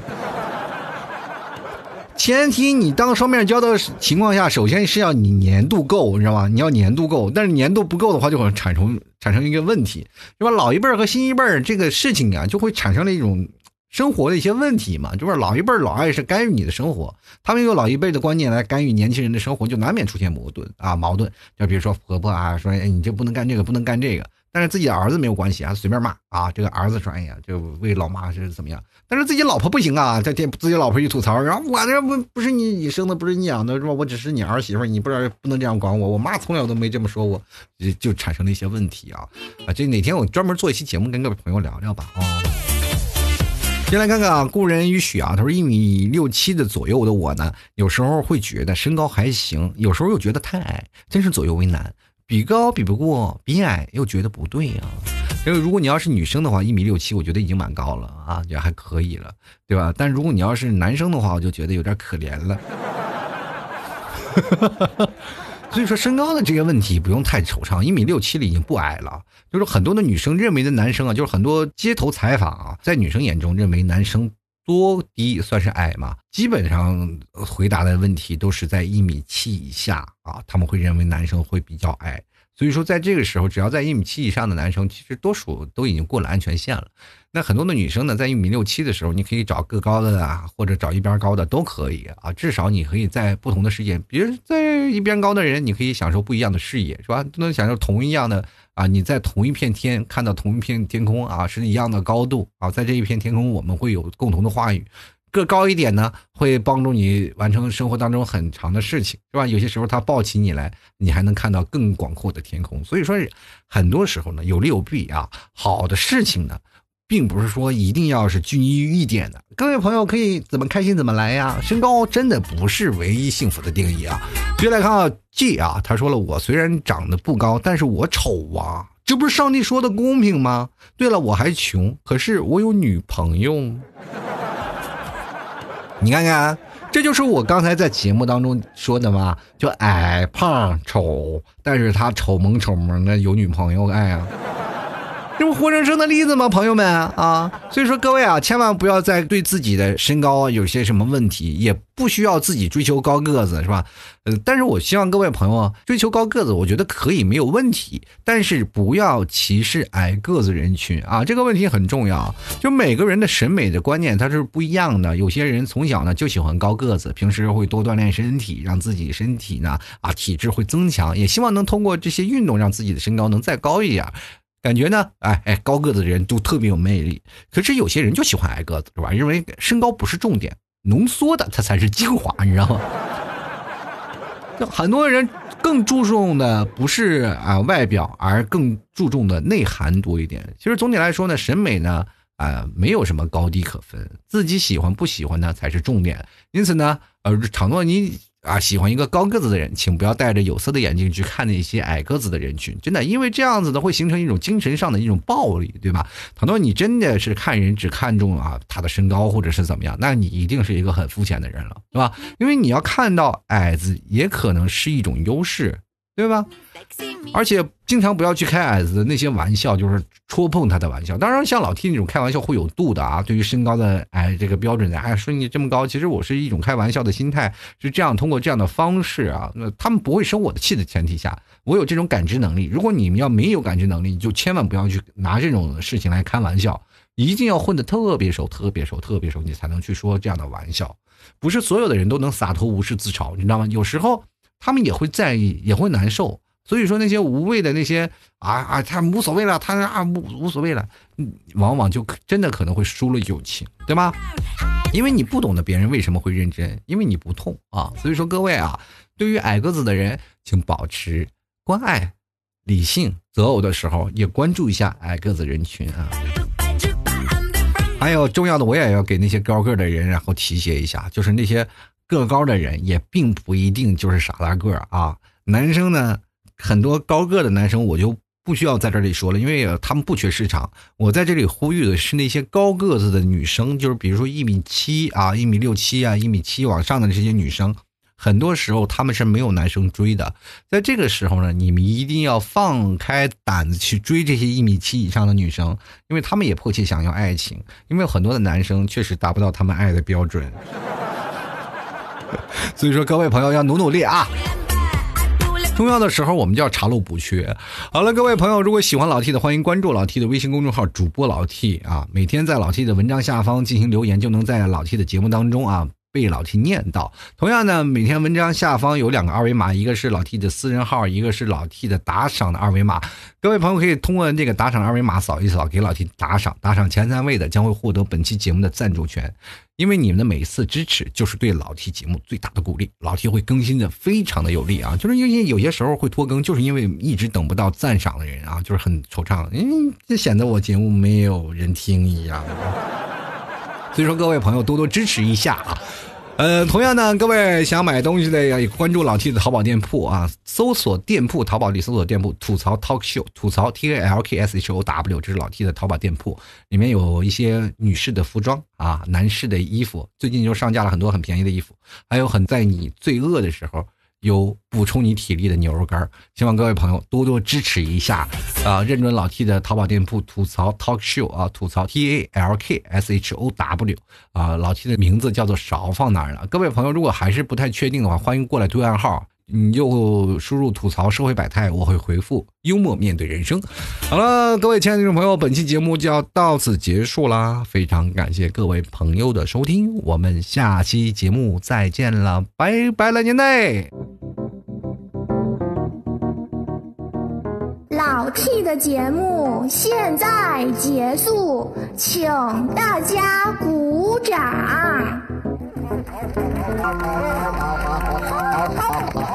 前提你当双面胶的情况下，首先是要你粘度够，你知道吗？你要粘度够，但是粘度不够的话，就会产生一个问题，是吧？老一辈和新一辈这个事情啊，就会产生了一种。生活的一些问题嘛，就是老一辈老爱是干预你的生活，他们用老一辈的观念来干预年轻人的生活，就难免出现矛盾。就比如说婆婆啊，说哎你这不能干这个，不能干这个，但是自己的儿子没有关系啊，随便骂啊，这个儿子说哎呀，就为老妈是怎么样，但是自己老婆不行啊，这自己老婆一吐槽，然后我这不是你生的，不是你养的，是吧？我只是你儿媳妇，你不能这样管我，我妈从小都没这么说我，就产生了一些问题啊，这哪天我专门做一期节目跟各位朋友聊聊吧先来看看啊，故人与许啊，他说1.67米的左右的我呢，有时候会觉得身高还行，有时候又觉得太矮，真是左右为难，比高比不过，比矮又觉得不对呀、啊。如果你要是女生的话，1.67米我觉得已经蛮高了啊，也还可以了，对吧？但如果你要是男生的话，我就觉得有点可怜了。所以说身高的这个问题不用太惆怅，1.67米里已经不矮了。就是很多的女生认为的男生啊，就是很多街头采访啊，在女生眼中认为男生多低算是矮嘛？基本上回答的问题都是在1.7米以下啊，他们会认为男生会比较矮。所以说在这个时候，只要在1.7米以上的男生，其实多数都已经过了安全线了。那很多的女生呢，在1.67米的时候，你可以找个高的啊，或者找一边高的都可以啊。至少你可以在不同的世界，比如在一边高的人，你可以享受不一样的视野，是吧？都能享受同一样的啊，你在同一片天看到同一片天空啊，是一样的高度啊，在这一片天空我们会有共同的话语。个高一点呢，会帮助你完成生活当中很长的事情，是吧？有些时候他抱起你来，你还能看到更广阔的天空。所以说，很多时候呢，有利有弊啊。好的事情呢，并不是说一定要是拘泥于一点的。各位朋友可以怎么开心怎么来呀。身高真的不是唯一幸福的定义啊。接下来看到 G 啊，他说了，我虽然长得不高，但是我丑啊。这不是上帝说的公平吗？对了，我还穷，可是我有女朋友。你看看，这就是我刚才在节目当中说的嘛，就矮胖丑，但是他丑萌的有女朋友，哎呀，这不活生生的例子吗，朋友们啊！所以说各位啊，千万不要再对自己的身高有些什么问题，也不需要自己追求高个子，是吧？但是我希望各位朋友追求高个子，我觉得可以没有问题，但是不要歧视矮个子人群啊！这个问题很重要，就每个人的审美的观念它是不一样的。有些人从小呢就喜欢高个子，平时会多锻炼身体，让自己身体呢体质会增强，也希望能通过这些运动让自己的身高能再高一点。感觉呢，高个子的人都特别有魅力。可是有些人就喜欢矮个子，是吧？因为身高不是重点，浓缩的它才是精华，你知道吗？很多人更注重的不是外表，而更注重的内涵多一点。其实总体来说呢，审美呢没有什么高低可分，自己喜欢不喜欢呢才是重点。因此呢，倘若你喜欢一个高个子的人，请不要戴着有色的眼镜去看那些矮个子的人群，真的，因为这样子的会形成一种精神上的一种暴力，对吧？倘若你真的是看人只看重他的身高或者是怎么样，那你一定是一个很肤浅的人了，对吧？因为你要看到矮子也可能是一种优势，对吧？而且经常不要去开矮子的那些玩笑，就是戳碰他的玩笑。当然像老 T 那种开玩笑会有度的对于身高的这个标准的说你这么高，其实我是一种开玩笑的心态，是这样，通过这样的方式他们不会生我的气的前提下，我有这种感知能力。如果你们要没有感知能力，你就千万不要去拿这种事情来开玩笑，一定要混得特别熟，你才能去说这样的玩笑。不是所有的人都能洒脱无视自嘲，你知道吗？有时候他们也会在意，也会难受。所以说那些无谓的那些他无所谓了，他无所谓了，往往就真的可能会输了友情，对吧？因为你不懂得别人为什么会认真，因为你不痛所以说各位对于矮个子的人，请保持关爱、理性，择偶的时候也关注一下矮个子人群还有重要的，我也要给那些高个的人然后提携一下，就是那些个高的人也并不一定就是傻大个男生呢，很多高个的男生我就不需要在这里说了，因为他们不缺市场。我在这里呼吁的是那些高个子的女生，就是比如说1.7米1.67米1.7米往上的这些女生，很多时候他们是没有男生追的。在这个时候呢，你们一定要放开胆子去追这些1.7米以上的女生，因为他们也迫切想要爱情，因为很多的男生确实达不到他们爱的标准。所以说各位朋友要努努力重要的时候我们就要查漏补缺。好了，各位朋友，如果喜欢老 T 的，欢迎关注老 T 的微信公众号主播老 T 每天在老 T 的文章下方进行留言，就能在老 T 的节目当中被老 T 念到。同样呢，每天文章下方有两个二维码，一个是老 T 的私人号，一个是老 T 的打赏的二维码。各位朋友可以通过这个打赏二维码扫一扫，给老 T 打赏，打赏前3位的将会获得本期节目的赞助权。因为你们的每一次支持就是对老 T 节目最大的鼓励，老 T 会更新的非常的有力就是因为有些时候会拖更，就是因为一直等不到赞赏的人就是很惆怅，就显得我节目没有人听一样所以说各位朋友多多支持一下同样呢，各位想买东西的也关注老 T 的淘宝店铺搜索店铺，淘宝里搜索店铺吐槽 talk show， 吐槽 TALKSHOW， 这是老 T 的淘宝店铺，里面有一些女士的服装男士的衣服，最近就上架了很多很便宜的衣服，还有很在你最饿的时候有补充你体力的牛肉干，希望各位朋友多多支持一下认准老 T 的淘宝店铺吐槽 talk show 吐槽 TALKSHOW 老 T 的名字叫做勺放哪儿了，各位朋友如果还是不太确定的话，欢迎过来对暗号，你就输入吐槽社会百态，我会回复幽默面对人生。好了，各位亲爱的听众朋友，本期节目就要到此结束啦，非常感谢各位朋友的收听，我们下期节目再见了，拜拜了年代。老 T 的节目现在结束，请大家鼓掌。好，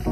爱你。